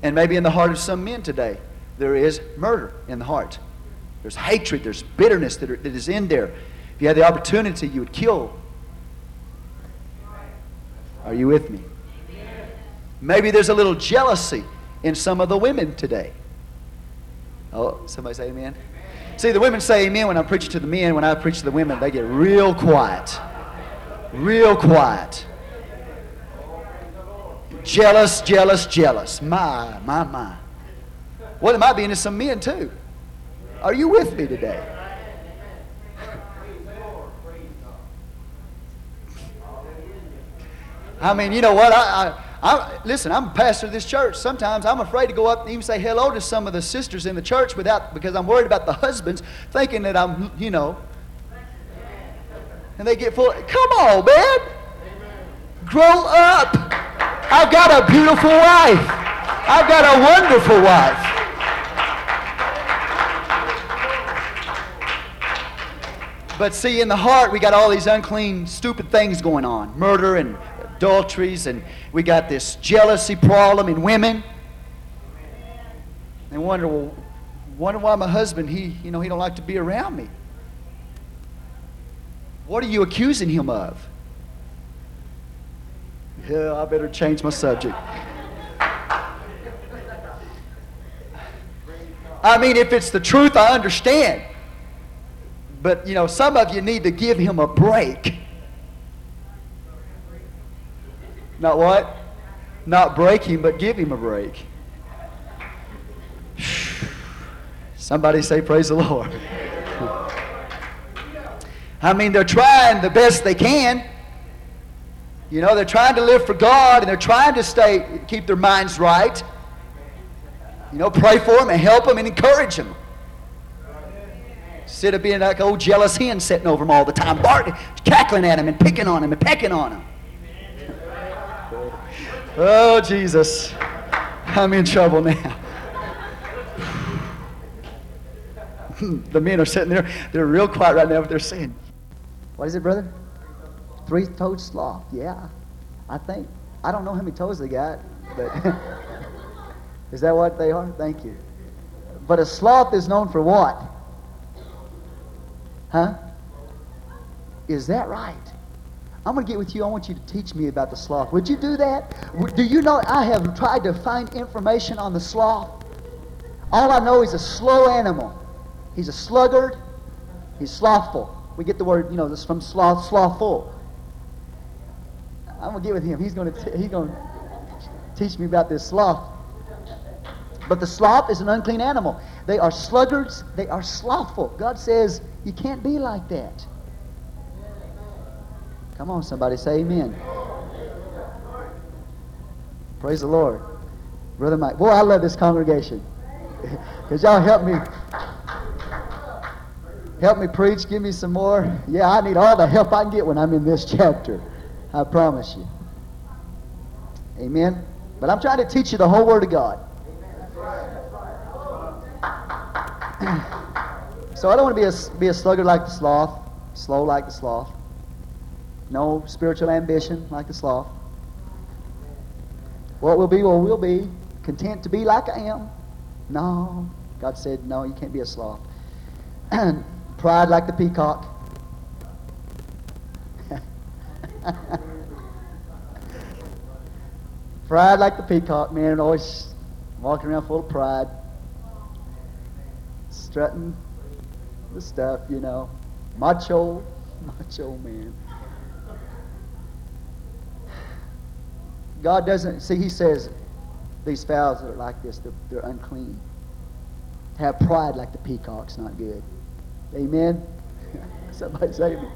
And maybe in the heart of some men today, there is murder in the heart. There's hatred. There's bitterness that is in there. If you had the opportunity, you would kill. Are you with me? Maybe there's a little jealousy in some of the women today. Oh, somebody say amen. See, the women say amen when I preach to the men. When I preach to the women, they get real quiet. Real quiet. Jealous, jealous, jealous. My. Well, it might be into some men too. Are you with me today? I mean, you know what? Listen, I'm a pastor of this church. Sometimes I'm afraid to go up and even say hello to some of the sisters in the church because I'm worried about the husbands thinking that I'm, you know. And they get full. Come on, man. Grow up. I've got a beautiful wife. I've got a wonderful wife. But see, in the heart, we got all these unclean, stupid things going on. Murder and adulteries, and we got this jealousy problem in women. They wonder why my husband, he don't like to be around me. What are you accusing him of? Yeah, I better change my subject. I mean, if it's the truth, I understand. But, you know, some of you need to give him a break. Not what? Not break him, but give him a break. Somebody say praise the Lord. I mean, they're trying the best they can. You know, they're trying to live for God, and they're trying to keep their minds right. You know, pray for them and help them and encourage them. Instead of being like an old jealous hen sitting over them all the time, barking, cackling at them and picking on them and pecking on them. Oh, Jesus, I'm in trouble now. The men are sitting there. They're real quiet right now, but they're saying, what is it, brother? Three-toed sloth. Yeah, I think. I don't know how many toes they got, but is that what they are? Thank you. But a sloth is known for what? Huh? Is that right? I'm going to get with you. I want you to teach me about the sloth. Would you do that? Do you know I have tried to find information on the sloth? All I know is a slow animal. He's a sluggard. He's slothful. We get the word, you know, this from sloth, slothful. I'm going to get with him. He's going to teach me about this sloth. But the sloth is an unclean animal. They are sluggards. They are slothful. God says, you can't be like that. Come on, somebody say amen. Praise the Lord. Brother Mike. Boy, I love this congregation. Because y'all help me preach. Give me some more. Yeah, I need all the help I can get when I'm in this chapter. I promise you. Amen. But I'm trying to teach you the whole Word of God. So I don't want to be a sluggard like the sloth, slow like the sloth. No spiritual ambition like the sloth. What will be, what will be. Content to be like I am. No. God said, no, you can't be a sloth. Pride like the peacock. Pride like the peacock, man. Always walking around full of pride. Strutting the stuff, you know. Macho man. God doesn't, see, he says these fowls that are like this, they're unclean. Have pride like the peacock's not good. Amen? Somebody say amen.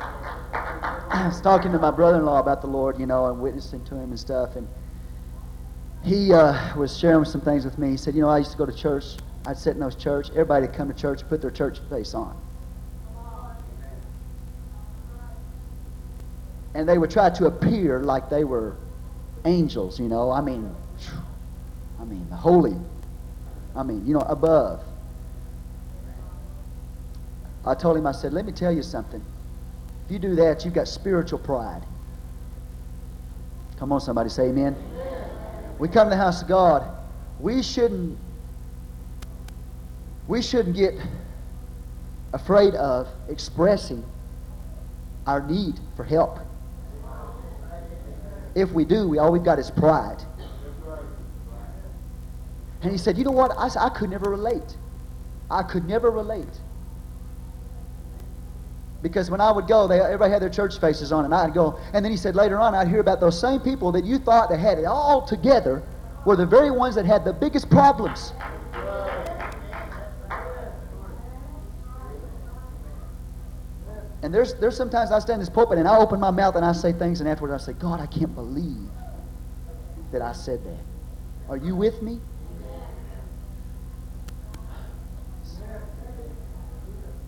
I was talking to my brother-in-law about the Lord, you know, and witnessing to him and stuff, and he was sharing some things with me. He said, you know, I used to go to church. I'd sit in those church. Everybody would come to church, put their church face on. And they would try to appear like they were angels, you know, I mean, holy, I mean, you know, above. I told him, I said, let me tell you something. If you do that, you've got spiritual pride. Come on, somebody, say amen. Amen. We come to the house of God. We shouldn't get afraid of expressing our need for help. If we do, all we've got is pride. And he said, you know what? I said, I could never relate. Because when I would go, everybody had their church faces on, and I'd go. And then he said later on, I'd hear about those same people that you thought that had it all together were the very ones that had the biggest problems. And there's sometimes I stand in this pulpit and I open my mouth and I say things, and afterwards I say, God, I can't believe that I said that. Are you with me?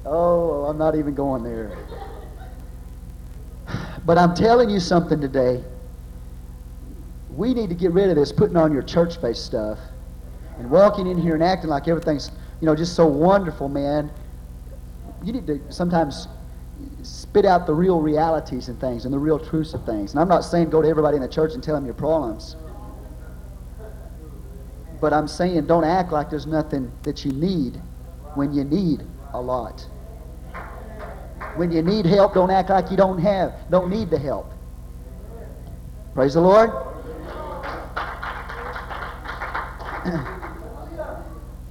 Oh, I'm not even going there. But I'm telling you something today. We need to get rid of this putting on your church-based stuff and walking in here and acting like everything's, just so wonderful, man. You need to sometimes spit out the real realities and things and the real truths of things. And I'm not saying go to everybody in the church and tell them your problems. But I'm saying don't act like there's nothing that you need when you need a lot. When you need help, don't act like you don't need the help. Praise the Lord.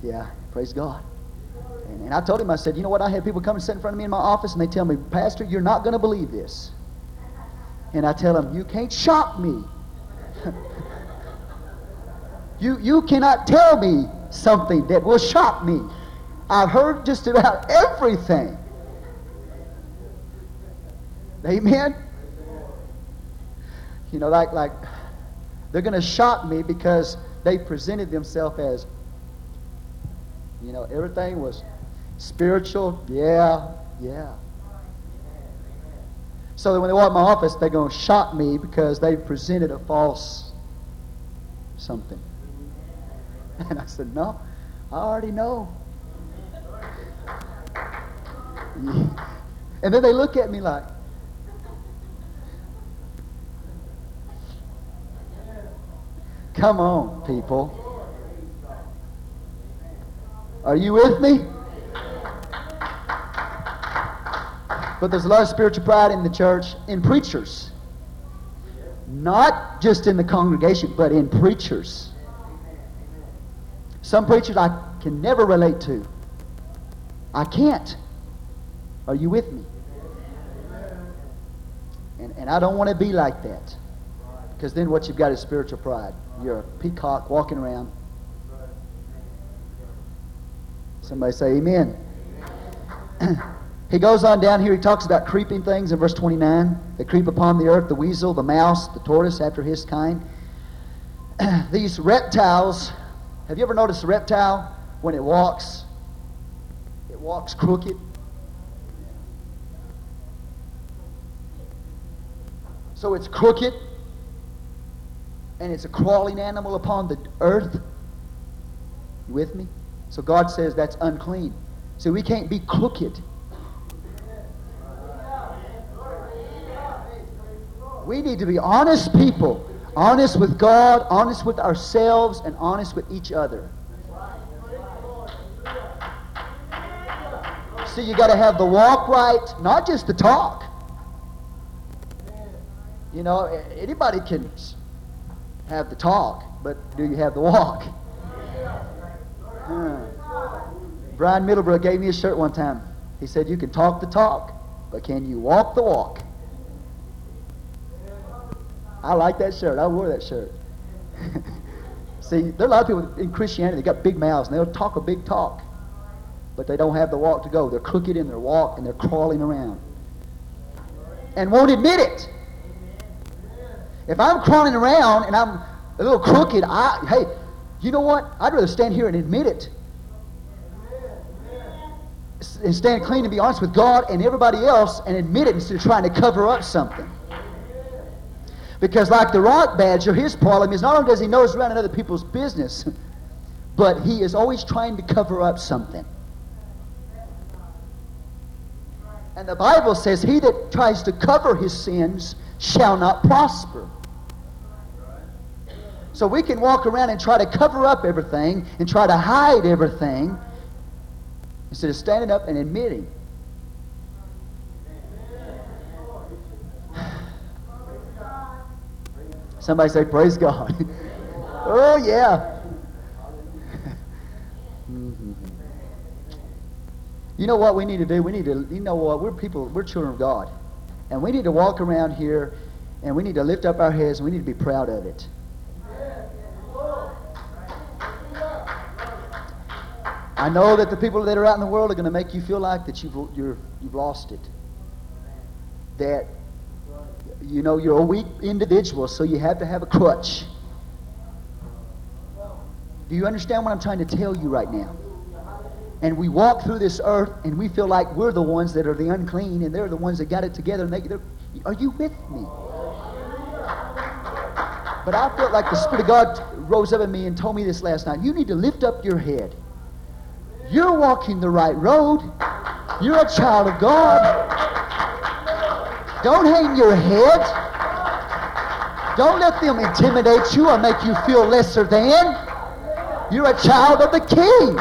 Yeah, praise God. And I told him, I said, you know what? I had people come and sit in front of me in my office, and they tell me, Pastor, you're not going to believe this. And I tell them, you can't shock me. You cannot tell me something that will shock me. I've heard just about everything. Amen? Like they're going to shock me because they presented themselves as, everything was spiritual. Yeah. So that when they walk in my office, they're going to shock me because they presented a false something. And I said, no, I already know. And then they look at me like, come on, people. Are you with me? But there's a lot of spiritual pride in the church, in preachers. Not just in the congregation, but in preachers. Some preachers I can never relate to. I can't. Are you with me? And I don't want to be like that. Because then what you've got is spiritual pride. You're a peacock walking around. Somebody say amen. He goes on down here. He talks about creeping things in verse 29. They creep upon the earth, the weasel, the mouse, the tortoise after his kind. These reptiles, have you ever noticed a reptile when it walks? It walks crooked. So it's crooked, and it's a crawling animal upon the earth. You with me? So God says that's unclean. So we can't be crooked. We need to be honest people. Honest with God, honest with ourselves, and honest with each other. See, you got to have the walk right, not just the talk. Anybody can have the talk, but do you have the walk? Brian Middlebrook gave me a shirt one time. He said, you can talk the talk, but can you walk the walk? I like that shirt. I wore that shirt. See, there are a lot of people in Christianity, they got big mouths, and they'll talk a big talk, but they don't have the walk to go. They're crooked in their walk, and they're crawling around. And won't admit it. If I'm crawling around, and I'm a little crooked, you know what? I'd rather stand here and admit it. And stand clean and be honest with God and everybody else and admit it instead of trying to cover up something. Because like the rock badger, his problem is not only does he nose around in other people's business, but he is always trying to cover up something. And the Bible says, he that tries to cover his sins shall not prosper. So we can walk around and try to cover up everything and try to hide everything instead of standing up and admitting Somebody say, praise God. Oh, yeah. Mm-hmm. You know what we need to do? We need to, you know what, we're people, we're children of God. And we need to walk around here, and we need to lift up our heads, and we need to be proud of it. I know that the people that are out in the world are going to make you feel like that you've lost it. That, you know, you're a weak individual, so you have to have a crutch. Do you understand what I'm trying to tell you right now? And we walk through this earth, and we feel like we're the ones that are the unclean, and they're the ones that got it together. And are you with me? But I felt like the Spirit of God rose up in me and told me this last night. You need to lift up your head. You're walking the right road. You're a child of God. Don't hang your head. Don't let them intimidate you or make you feel lesser than. You're a child of the King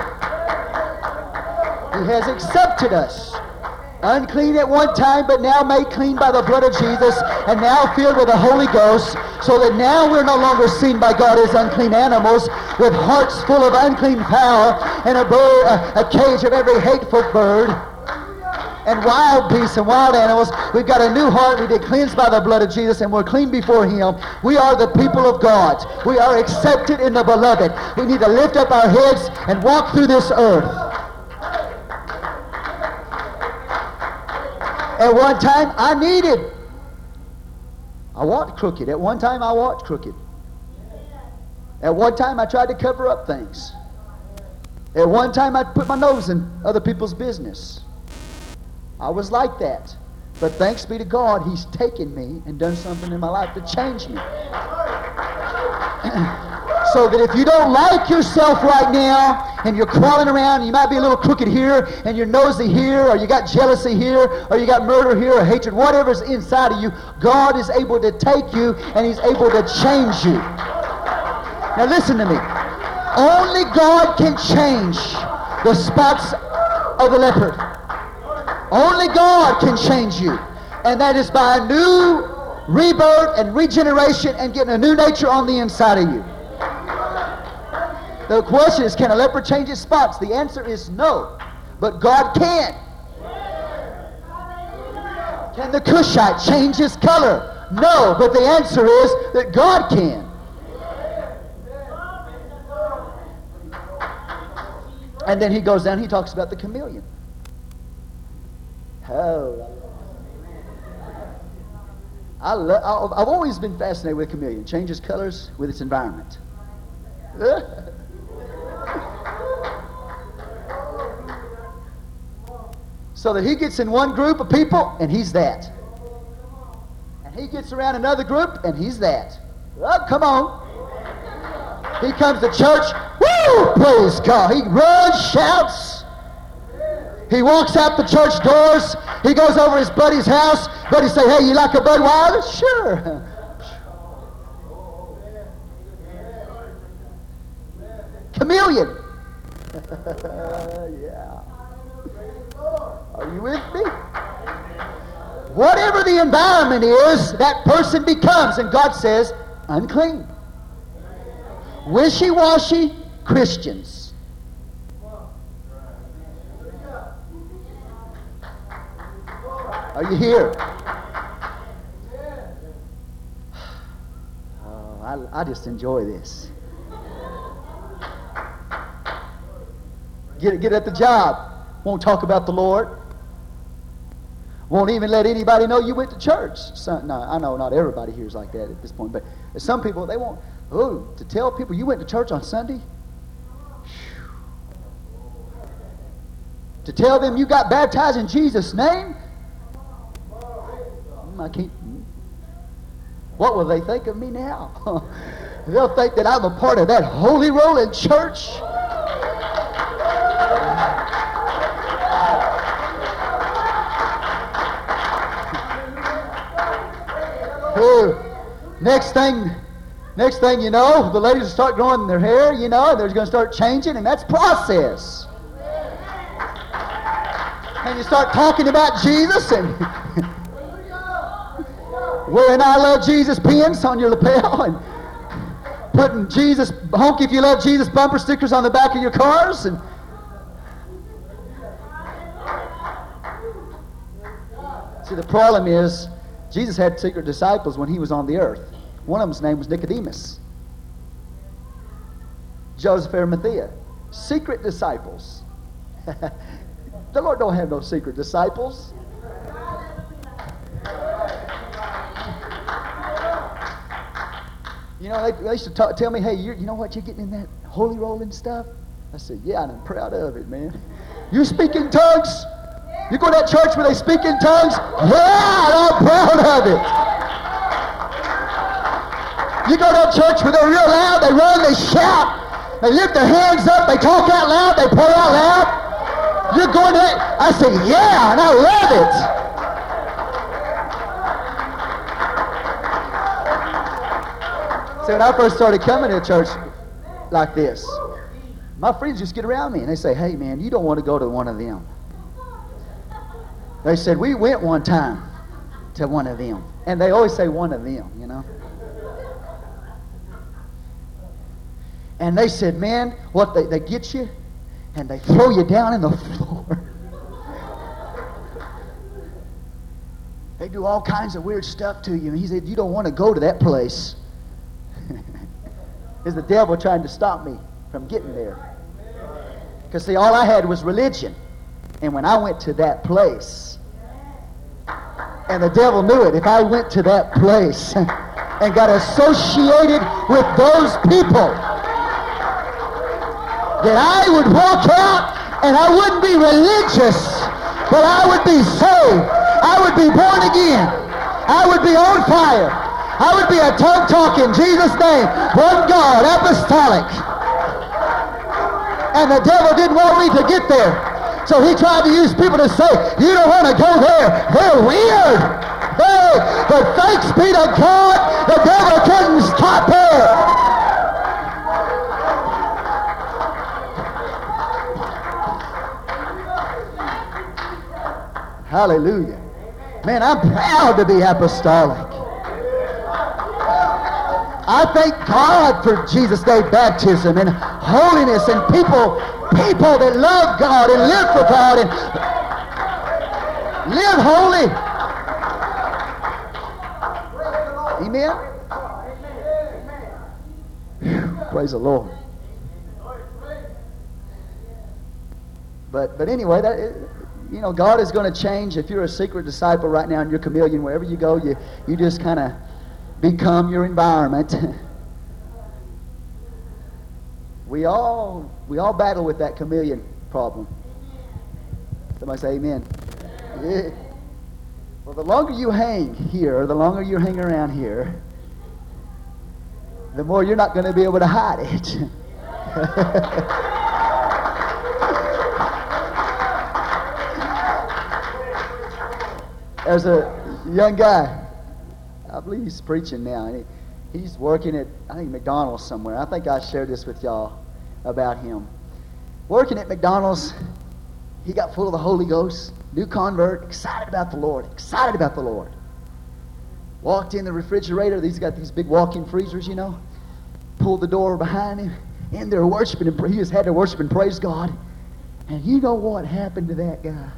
who has accepted us. Unclean at one time, but now made clean by the blood of Jesus, and now filled with the Holy Ghost, so that now we're no longer seen by God as unclean animals, with hearts full of unclean power, and a cage of every hateful bird, and wild beasts and wild animals. We've got a new heart. We've been cleansed by the blood of Jesus, and we're clean before Him. We are the people of God. We are accepted in the Beloved. We need to lift up our heads and walk through this earth. At one time, I walked crooked. At one time, I walked crooked. At one time, I tried to cover up things. At one time, I put my nose in other people's business. I was like that. But thanks be to God, He's taken me and done something in my life to change me. So that if you don't like yourself right now, and you're crawling around, and you might be a little crooked here, and you're nosy here, or you got jealousy here, or you got murder here, or hatred, whatever's inside of you, God is able to take you, and He's able to change you. Now listen to me. Only God can change the spots of the leopard. Only God can change you. And that is by a new rebirth and regeneration and getting a new nature on the inside of you. The question is, can a leopard change his spots? The answer is no. But God can. Can the Cushite change his color? No. But the answer is that God can. And then he goes down, he talks about the chameleon. Oh. I've always been fascinated with a chameleon. It changes colors with its environment. So that he gets in one group of people, and he's that. And he gets around another group, and he's that. Oh, come on. He comes to church. Woo! Praise God. He runs, shouts. He walks out the church doors. He goes over his buddy's house. Buddy say, hey, you like a Budweiser? Sure. Chameleon. Yeah. Are you with me? Whatever the environment is, that person becomes, and God says, unclean. Wishy-washy Christians. Are you here? Oh, I just enjoy this. Get at the job. Won't talk about the Lord. Won't even let anybody know you went to church. No, I know not everybody here is like that at this point, but some people, they won't. Oh, to tell people you went to church on Sunday? Whew. To tell them you got baptized in Jesus' name? I can't. What will they think of me now? They'll think that I'm a part of that holy rolling church. Next thing you know, the ladies will start growing their hair, you know, and they're going to start changing, and that's process. And you start talking about Jesus, and wearing I Love Jesus pins on your lapel and putting Jesus, honk if you love Jesus bumper stickers on the back of your cars. And see, the problem is Jesus had secret disciples when he was on the earth. One of them's name was Nicodemus. Joseph Arimathea. Secret disciples. The Lord don't have no secret disciples. You know, they used to tell me, hey, you know what, you're getting in that holy roll and stuff? I said, yeah, and I'm proud of it, man. You speak in tongues? You go to that church where they speak in tongues? Yeah, and I'm proud of it. You go to that church where they're real loud, they run, they shout, they lift their hands up, they talk out loud, they pray out loud. You're going to that? I said, yeah, and I love it. When I first started coming to a church like this, my friends used to get around me and they say, hey man, you don't want to go to one of them. They said, we went one time to one of them. And they always say one of them, you know. And they said, man, what they get you and they throw you down in the floor. They do all kinds of weird stuff to you. And he said, you don't want to go to that place. Is the devil trying to stop me from getting there? Because see, all I had was religion. And when I went to that place, and the devil knew it, if I went to that place and got associated with those people, that I would walk out and I wouldn't be religious, but I would be saved. I would be born again. I would be on fire. I would be a tongue-talking, Jesus' name, one God, apostolic. And the devil didn't want me to get there. So he tried to use people to say, you don't want to go there. They're weird. Hey, but thanks be to God, the devil couldn't stop there. Hallelujah. Man, I'm proud to be apostolic. I thank God for Jesus' Day baptism and holiness and people that love God and live for God and live holy. Amen? Whew, praise the Lord. But anyway, that is, you know, God is going to change. If you're a secret disciple right now and you're chameleon, wherever you go, you just kind of become your environment. We all battle with that chameleon problem. Somebody say amen. Yeah. Well, the longer you hang here, the longer you hang around here, the more you're not going to be able to hide it. There's a young guy, I believe he's preaching now, and he's working at, I think, McDonald's somewhere. I think I shared this with y'all about him. Working at McDonald's, he got full of the Holy Ghost, new convert, excited about the Lord. Walked in the refrigerator, he's got these big walk-in freezers, you know. Pulled the door behind him, in there worshiping, and he just had to worship and praise God. And you know what happened to that guy?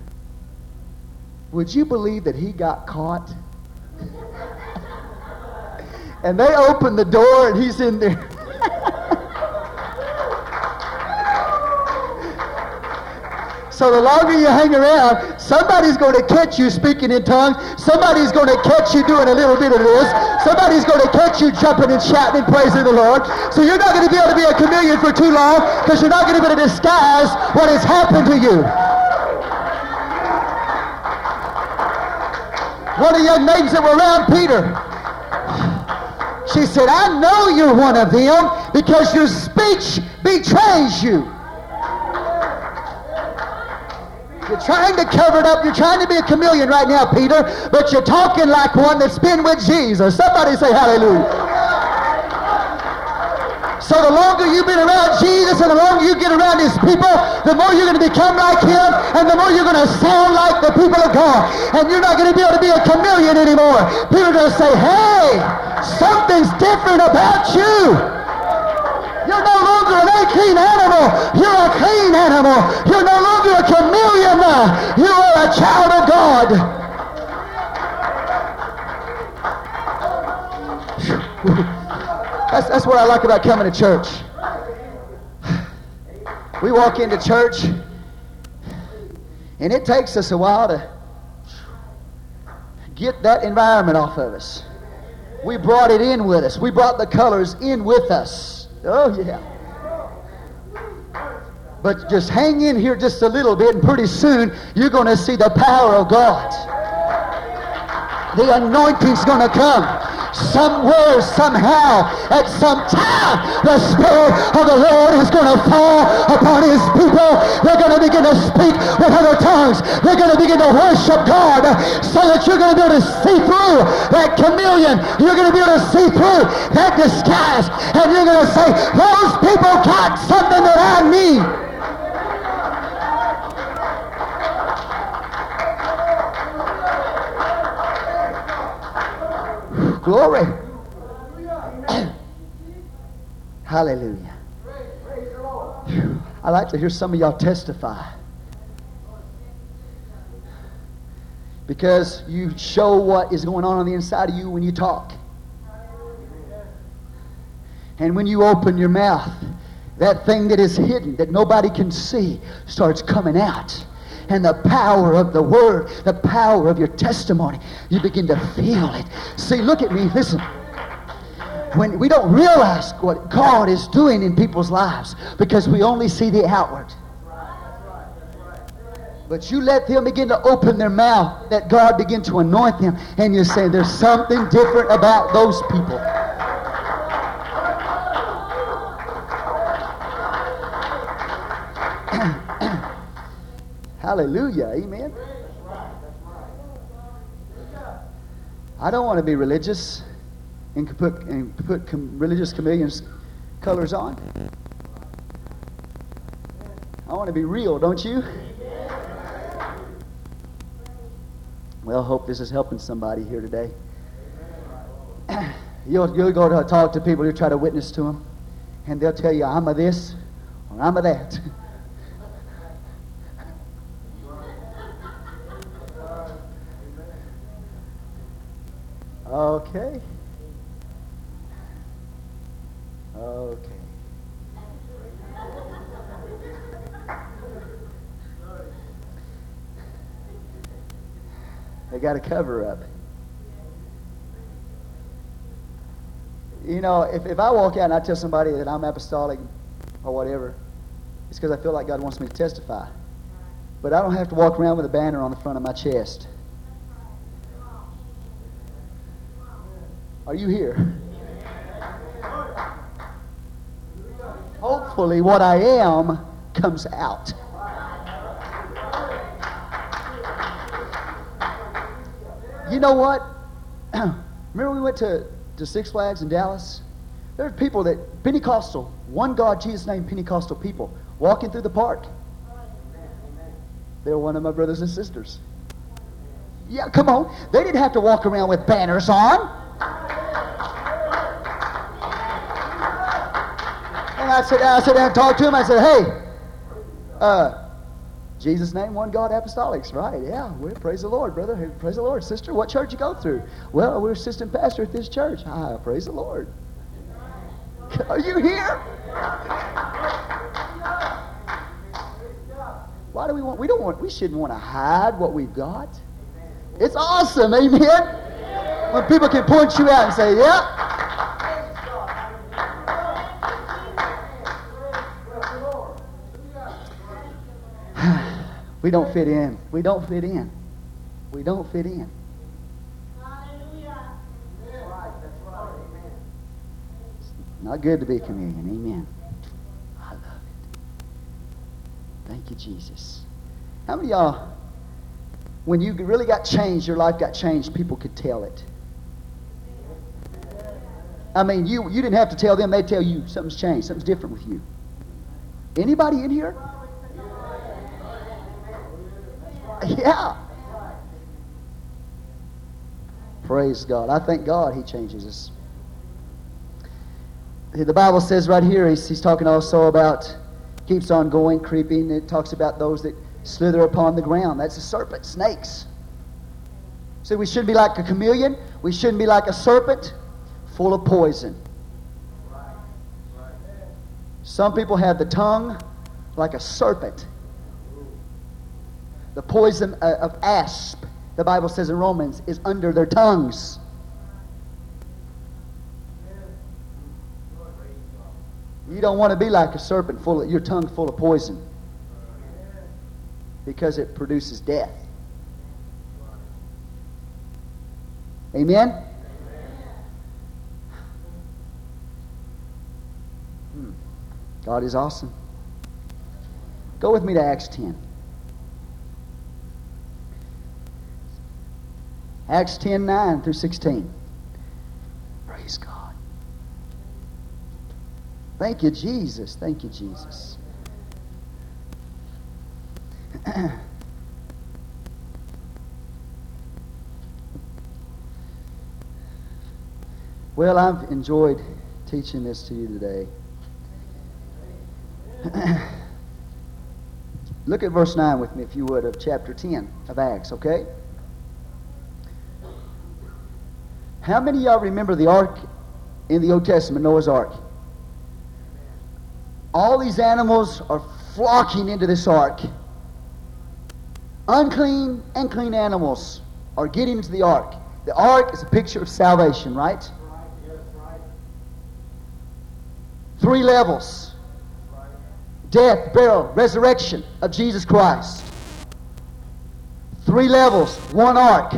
Would you believe that he got caught? And they open the door and he's in there. So the longer you hang around, somebody's going to catch you speaking in tongues. Somebody's going to catch you doing a little bit of this. Somebody's going to catch you jumping and shouting and praising the Lord. So you're not going to be able to be a chameleon for too long because you're not going to be able to disguise what has happened to you. One of the young maidens that were around Peter, she said, I know you're one of them because your speech betrays you. You're trying to cover it up. You're trying to be a chameleon right now, Peter, but you're talking like one that's been with Jesus. Somebody say hallelujah. So the longer you've been around Jesus and the longer you get around His people, the more you're going to become like Him and the more you're going to sound like the people of God. And you're not going to be able to be a chameleon anymore. People are going to say, hey, something's different about you. You're no longer an unclean animal. You're a clean animal. You're no longer a chameleon now. You are a child of God. That's what I like about coming to church. We walk into church, and it takes us a while to get that environment off of us. We brought it in with us. We brought the colors in with us. Oh, yeah. But just hang in here just a little bit, and pretty soon you're going to see the power of God. The anointing's going to come. Somewhere, somehow, at some time, the Spirit of the Lord is going to fall upon His people. They're going to begin to speak with other tongues. They're going to begin to worship God, so that you're going to be able to see through that chameleon. You're going to be able to see through that disguise. And you're going to say, those people got something that I need. Glory. Hallelujah. I like to hear some of y'all testify, because you show what is going on the inside of you when you talk. And when you open your mouth, that thing that is hidden, that nobody can see, starts coming out. And the power of the word, the power of your testimony, you begin to feel it. See, look at me, listen. When we don't realize what God is doing in people's lives, because we only see the outward. But you let them begin to open their mouth, that God begin to anoint them, and you say, there's something different about those people. Hallelujah. Amen. I don't want to be religious and put religious chameleon's colors on. I want to be real, don't you? Well, I hope this is helping somebody here today. You'll go to talk to people, you try to witness to them, and they'll tell you, I'm a this or I'm a that. Okay. They got a cover up. You know, if I walk out and I tell somebody that I'm apostolic or whatever, it's because I feel like God wants me to testify. But I don't have to walk around with a banner on the front of my chest. Are you here? Hopefully what I am comes out. You know what? Remember we went to Six Flags in Dallas? There are people that, Pentecostal, one God, Jesus' name, Pentecostal people, walking through the park. They're one of my brothers and sisters. Yeah, come on. They didn't have to walk around with banners on. I said, and talked to him. I said, hey, Jesus' name, one God, apostolics, right? Yeah, well, praise the Lord, brother. Hey, praise the Lord, sister. What church you go through? Well, we're assistant pastor at this church. Ah, praise the Lord. Are you here? Why do we want? We shouldn't want to hide what we've got. It's awesome, amen. When people can point you out and say, yeah. We don't fit in. We don't fit in. We don't fit in. Hallelujah. That's right. That's right. Amen. It's not good to be a chameleon. Amen. I love it. Thank you, Jesus. How many of y'all, when you really got changed, your life got changed, people could tell it? I mean, you didn't have to tell them. They tell you something's changed, something's different with you. Anybody in here? Yeah. Praise God. I thank God He changes us. The Bible says right here, he's talking also about, keeps on going, creeping. It talks about those that slither upon the ground. That's a serpent, snakes. So we shouldn't be like a chameleon. We shouldn't be like a serpent full of poison. Some people have the tongue like a serpent. The poison of asp, the Bible says in Romans, is under their tongues. You don't want to be like a serpent full of, your tongue full of poison, because it produces death. Amen? Amen. God is awesome. Go with me to Acts 10. Acts 10, 9 through 16. Praise God. Thank you, Jesus. Thank you, Jesus. Well, I've enjoyed teaching this to you today. Look at verse 9 with me, if you would, of chapter 10 of Acts, okay? How many of y'all remember the ark in the Old Testament, Noah's ark? All these animals are flocking into this ark. Unclean and clean animals are getting into the ark. The ark is a picture of salvation, right? Three levels. Death, burial, resurrection of Jesus Christ. Three levels, one ark.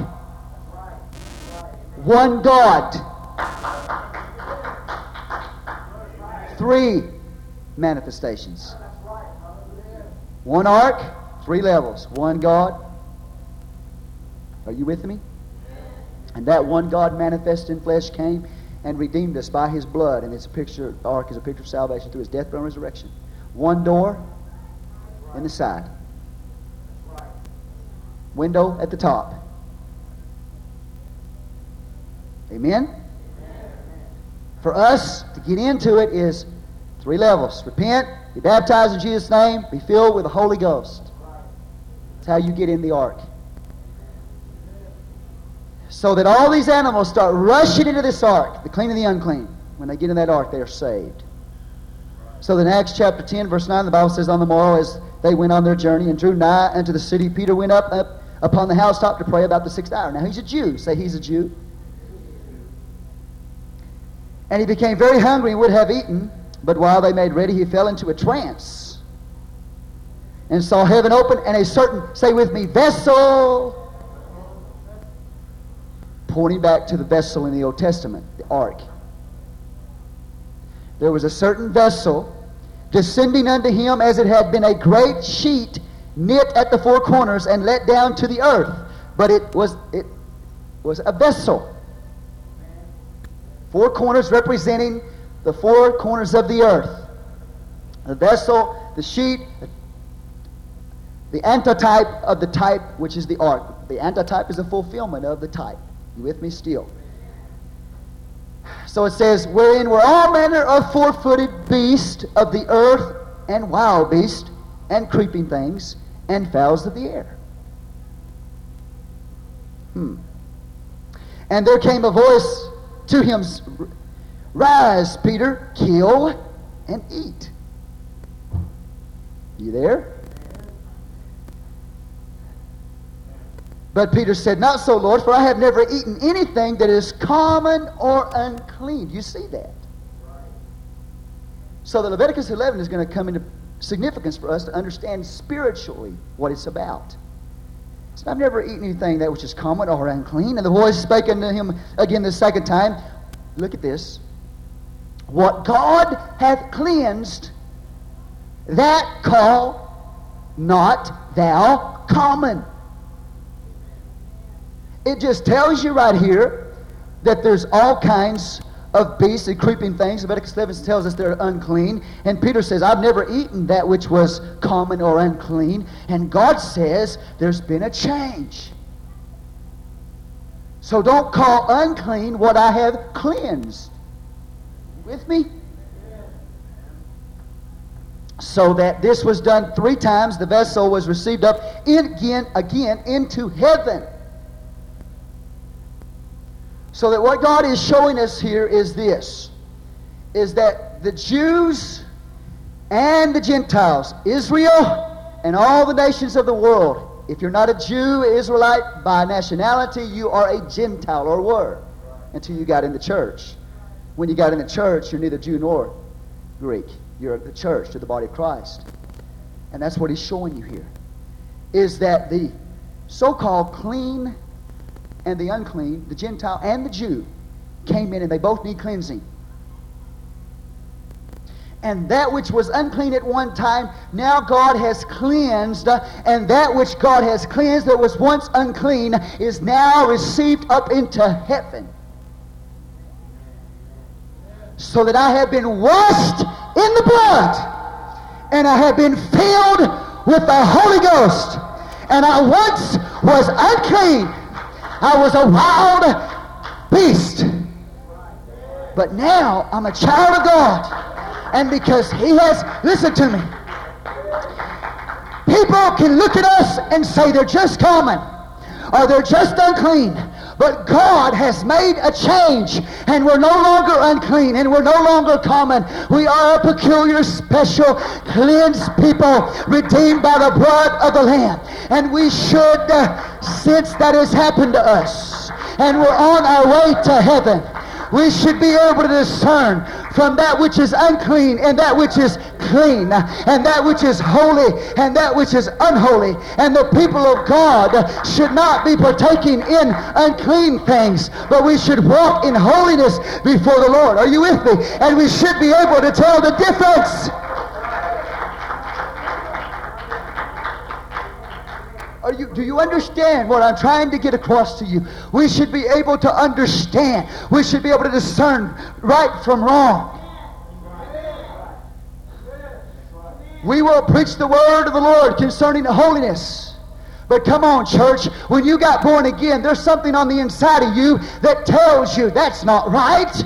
One God. Three manifestations. One ark, three levels, one God. Are you with me? And that one God manifested in flesh came and redeemed us by His blood. And it's a picture, the ark is a picture of salvation through His death, burial, and resurrection. One door in the side. Window at the top. Amen? Amen. For us to get into it is three levels. Repent, be baptized in Jesus' name, be filled with the Holy Ghost. That's how you get in the ark. So that all these animals start rushing into this ark, the clean and the unclean. When they get in that ark, they are saved. So in Acts chapter 10, verse 9, the Bible says, on the morrow as they went on their journey and drew nigh unto the city, Peter went up upon the housetop to pray about the sixth hour. Now he's a Jew. Say he's a Jew. And he became very hungry and would have eaten, but while they made ready, he fell into a trance and saw heaven open and a certain, say with me, vessel, pointing back to the vessel in the Old Testament, the ark. There was a certain vessel descending unto him as it had been a great sheet knit at the four corners and let down to the earth, but it was a vessel. Four corners representing the four corners of the earth. The vessel, the sheet, the antitype of the type, which is the ark. The antitype is a fulfillment of the type. You with me still? So it says, wherein were all manner of four-footed beasts of the earth, and wild beasts, and creeping things, and fowls of the air. And there came a voice to him, Rise, Peter, kill and eat. You there? But Peter said, Not so, Lord, for I have never eaten anything that is common or unclean. You see that? So the Leviticus 11 is going to come into significance for us to understand spiritually what it's about. So I've never eaten anything that which is common or unclean. And the voice spake unto him again the second time. Look at this. What God hath cleansed, that call not thou common. It just tells you right here that there's all kinds of beasts and creeping things. Leviticus 11 tells us they're unclean. And Peter says, I've never eaten that which was common or unclean. And God says there's been a change. So don't call unclean what I have cleansed. You with me? So that this was done three times, the vessel was received up again into heaven. So that what God is showing us here is this, is that the Jews and the Gentiles, Israel and all the nations of the world, if you're not a Jew, Israelite, by nationality, you are a Gentile, or were, until you got in the church. When you got in the church, you're neither Jew nor Greek. You're the church, you're the body of Christ. And that's what he's showing you here, is that the so-called clean and the unclean, the Gentile and the Jew, came in and they both need cleansing. And that which was unclean at one time, now God has cleansed. And that which God has cleansed that was once unclean is now received up into heaven. So that I have been washed in the blood. And I have been filled with the Holy Ghost. And I once was unclean. I was a wild beast. But now I'm a child of God. And because he has, listen to me, people can look at us and say they're just common or they're just unclean. But God has made a change, and we're no longer unclean, and we're no longer common. We are a peculiar, special, cleansed people, redeemed by the blood of the Lamb. And we should, since that has happened to us, and we're on our way to heaven, we should be able to discern from that which is unclean and that which is clean, and that which is holy and that which is unholy. And the people of God should not be partaking in unclean things, but we should walk in holiness before the Lord. Are you with me? And we should be able to tell the difference. Do you understand what I'm trying to get across to you? We should be able to understand. We should be able to discern right from wrong. We will preach the word of the Lord concerning holiness. But come on, church, when you got born again, there's something on the inside of you that tells you that's not right.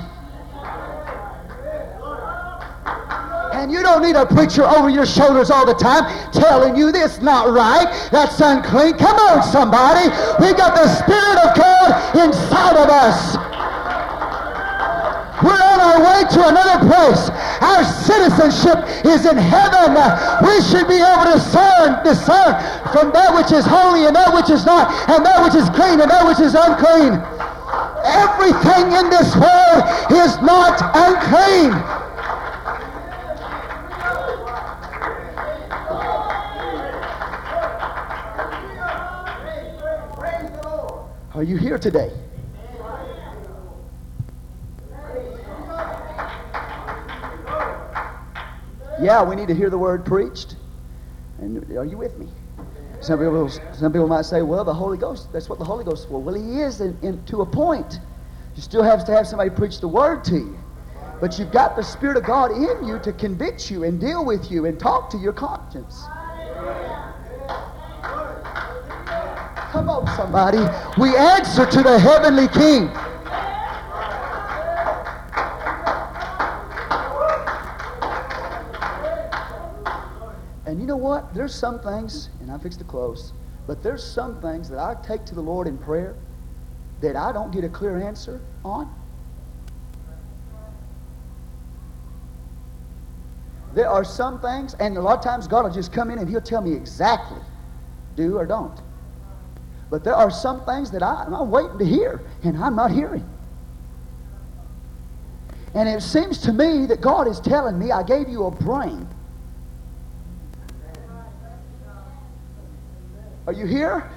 And you don't need a preacher over your shoulders all the time telling you this not right, that's unclean. Come on, somebody. We got the Spirit of God inside of us. We're on our way to another place. Our citizenship is in heaven. We should be able to discern from that which is holy and that which is not, and that which is clean and that which is unclean. Everything in this world is not unclean. Are you here today? Yeah, we need to hear the word preached. And are you with me? Some people might say, well, the Holy Ghost, that's what the Holy Ghost is for. Well, he is to a point. You still have to have somebody preach the word to you. But you've got the Spirit of God in you to convict you and deal with you and talk to your conscience. Come on, somebody. We answer to the heavenly King. And you know what? There's some things, and I'm fixed to close, but there's some things that I take to the Lord in prayer that I don't get a clear answer on. There are some things, and a lot of times God will just come in and he'll tell me exactly, do or don't. But there are some things that I'm waiting to hear, and I'm not hearing. And it seems to me that God is telling me, I gave you a brain. Are you here?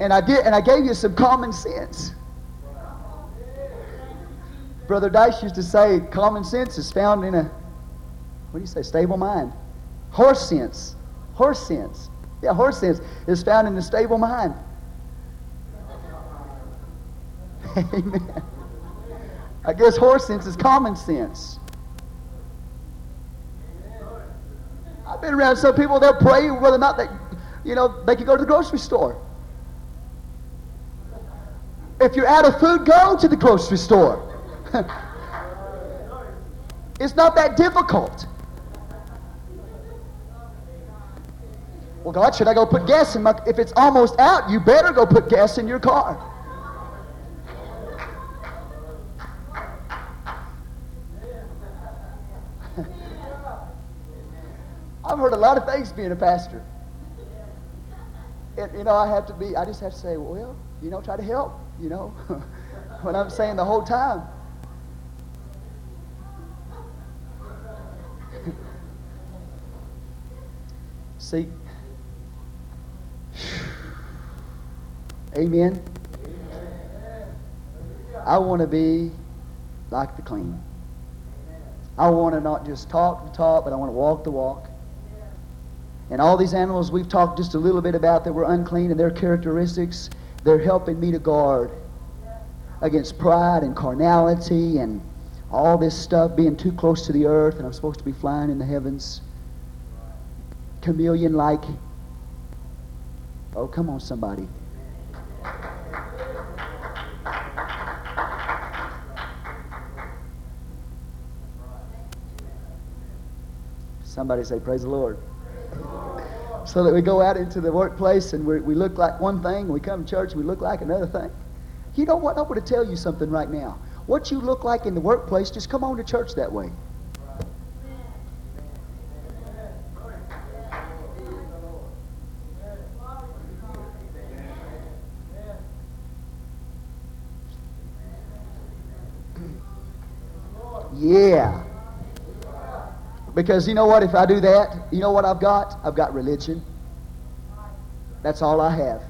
And I gave you some common sense. Brother Dice used to say, common sense is found in a, what do you say, stable mind. Horse sense is found in the stable mind. Amen. I guess horse sense is common sense. I've been around some people, they'll pray whether or not they, they can go to the grocery store. If you're out of food, go to the grocery store. It's not that difficult. Well, God, should I go put gas in my... If it's almost out, you better go put gas in your car. I've heard a lot of things being a pastor. And, I have to be... I just have to say, well, try to help, what I'm saying the whole time. See... Amen. I want to be like the clean. I want to not just talk the talk, but I want to walk the walk. And all these animals we've talked just a little bit about that were unclean and their characteristics, they're helping me to guard against pride and carnality and all this stuff, being too close to the earth, and I'm supposed to be flying in the heavens, chameleon-like. Oh, come on, somebody. Somebody say, praise the Lord. Praise the Lord. So that we go out into the workplace and we look like one thing, we come to church and we look like another thing. You know what? I want to tell you something right now. What you look like in the workplace, just come on to church that way. Yeah. Because you know what, if I do that, you know what I've got? I've got religion. That's all I have.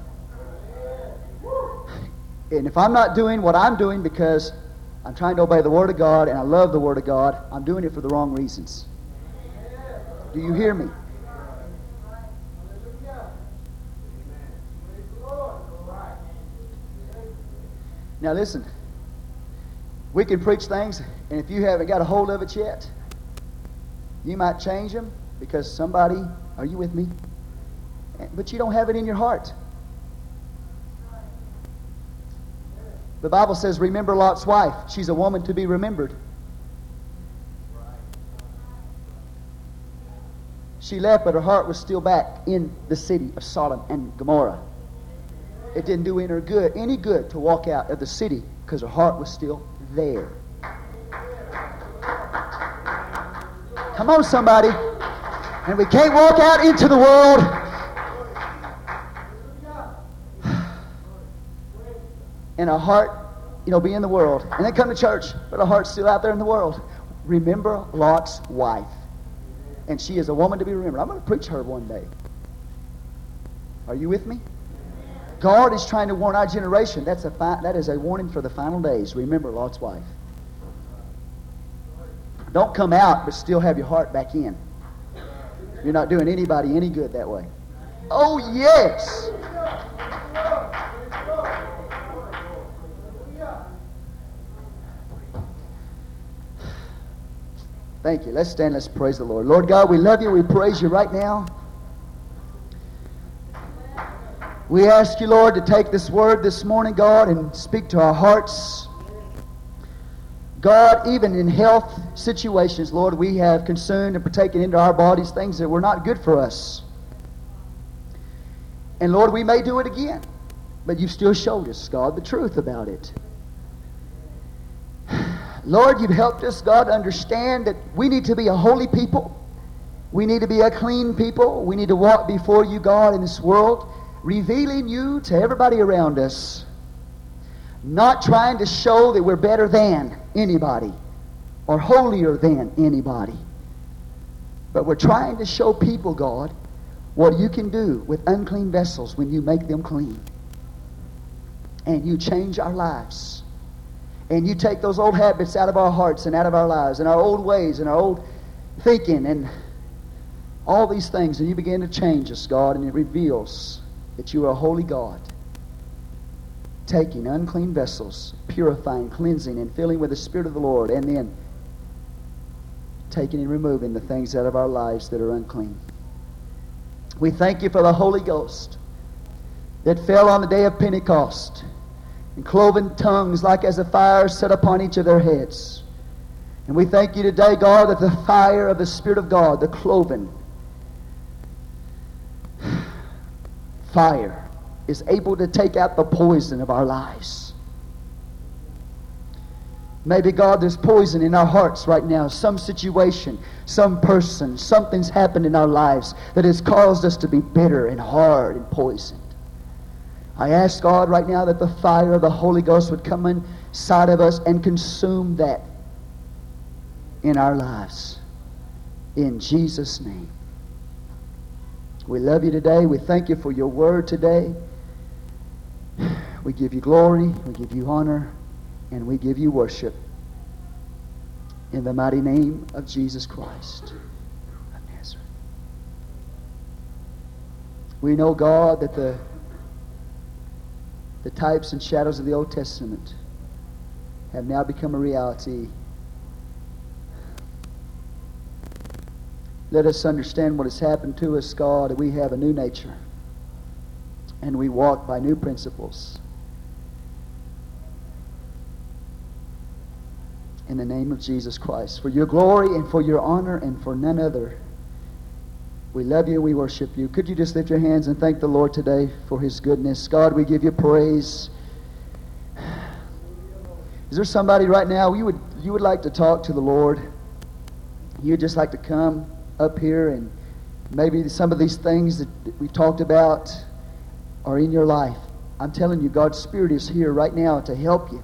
And if I'm not doing what I'm doing because I'm trying to obey the Word of God and I love the Word of God, I'm doing it for the wrong reasons. Do you hear me? Now listen, we can preach things, and if you haven't got a hold of it yet, you might change them because somebody, are you with me? But you don't have it in your heart. The Bible says, remember Lot's wife. She's a woman to be remembered. She left, but her heart was still back in the city of Sodom and Gomorrah. It didn't do any good to walk out of the city because her heart was still there. Come on, somebody. And we can't walk out into the world. And our heart, be in the world. And then come to church, but our heart's still out there in the world. Remember Lot's wife. And she is a woman to be remembered. I'm going to preach her one day. Are you with me? God is trying to warn our generation. That is a warning for the final days. Remember Lot's wife. Don't come out, but still have your heart back in. You're not doing anybody any good that way. Oh, yes! Thank you. Let's stand. Let's praise the Lord. Lord God, we love you. We praise you right now. We ask you, Lord, to take this word this morning, God, and speak to our hearts. God, even in health situations, Lord, we have consumed and partaken into our bodies things that were not good for us. And Lord, we may do it again, but you've still showed us, God, the truth about it. Lord, you've helped us, God, understand that we need to be a holy people. We need to be a clean people. We need to walk before you, God, in this world, revealing you to everybody around us. Not trying to show that we're better than anybody or holier than anybody. But we're trying to show people, God, what you can do with unclean vessels when you make them clean. And you change our lives. And you take those old habits out of our hearts and out of our lives and our old ways and our old thinking and all these things. And you begin to change us, God, and it reveals that you are a holy God. taking unclean vessels, purifying, cleansing, and filling with the Spirit of the Lord, and then taking and removing the things out of our lives that are unclean. We thank you for the Holy Ghost that fell on the day of Pentecost, and cloven tongues like as a fire set upon each of their heads. And we thank you today, God, that the fire of the Spirit of God, the cloven fire, is able to take out the poison of our lives. Maybe, God, there's poison in our hearts right now. Some situation, some person, something's happened in our lives that has caused us to be bitter and hard and poisoned. I ask, God, right now that the fire of the Holy Ghost would come inside of us and consume that in our lives. In Jesus' name. We love you today. We thank you for your word today. We give you glory. We give you honor. And we give you worship. In the mighty name of Jesus Christ of Nazareth. We know, God, that the types and shadows of the Old Testament have now become a reality. Let us understand what has happened to us, God, that we have a new nature and we walk by new principles. In the name of Jesus Christ, for your glory and for your honor and for none other. We love you. We worship you. Could you just lift your hands and thank the Lord today for his goodness? God, we give you praise. Is there somebody right now you would like to talk to the Lord? You'd just like to come up here, and maybe some of these things that we've talked about are in your life. I'm telling you, God's Spirit is here right now to help you.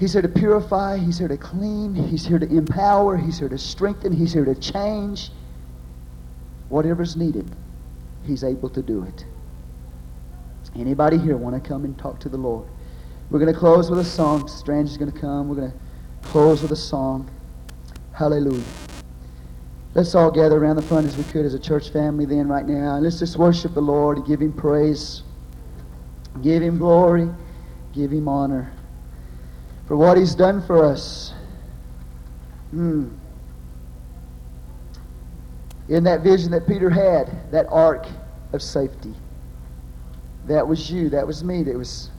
He's here to purify. He's here to clean. He's here to empower. He's here to strengthen. He's here to change. Whatever's needed, he's able to do it. Anybody here want to come and talk to the Lord? We're going to close with a song. Strange is going to come. We're going to close with a song. Hallelujah. Let's all gather around the front as we could as a church family then right now. And let's just worship the Lord and give him praise. Give him glory. Give him honor for what he's done for us. In that vision that Peter had, that ark of safety, that was you, that was me, that was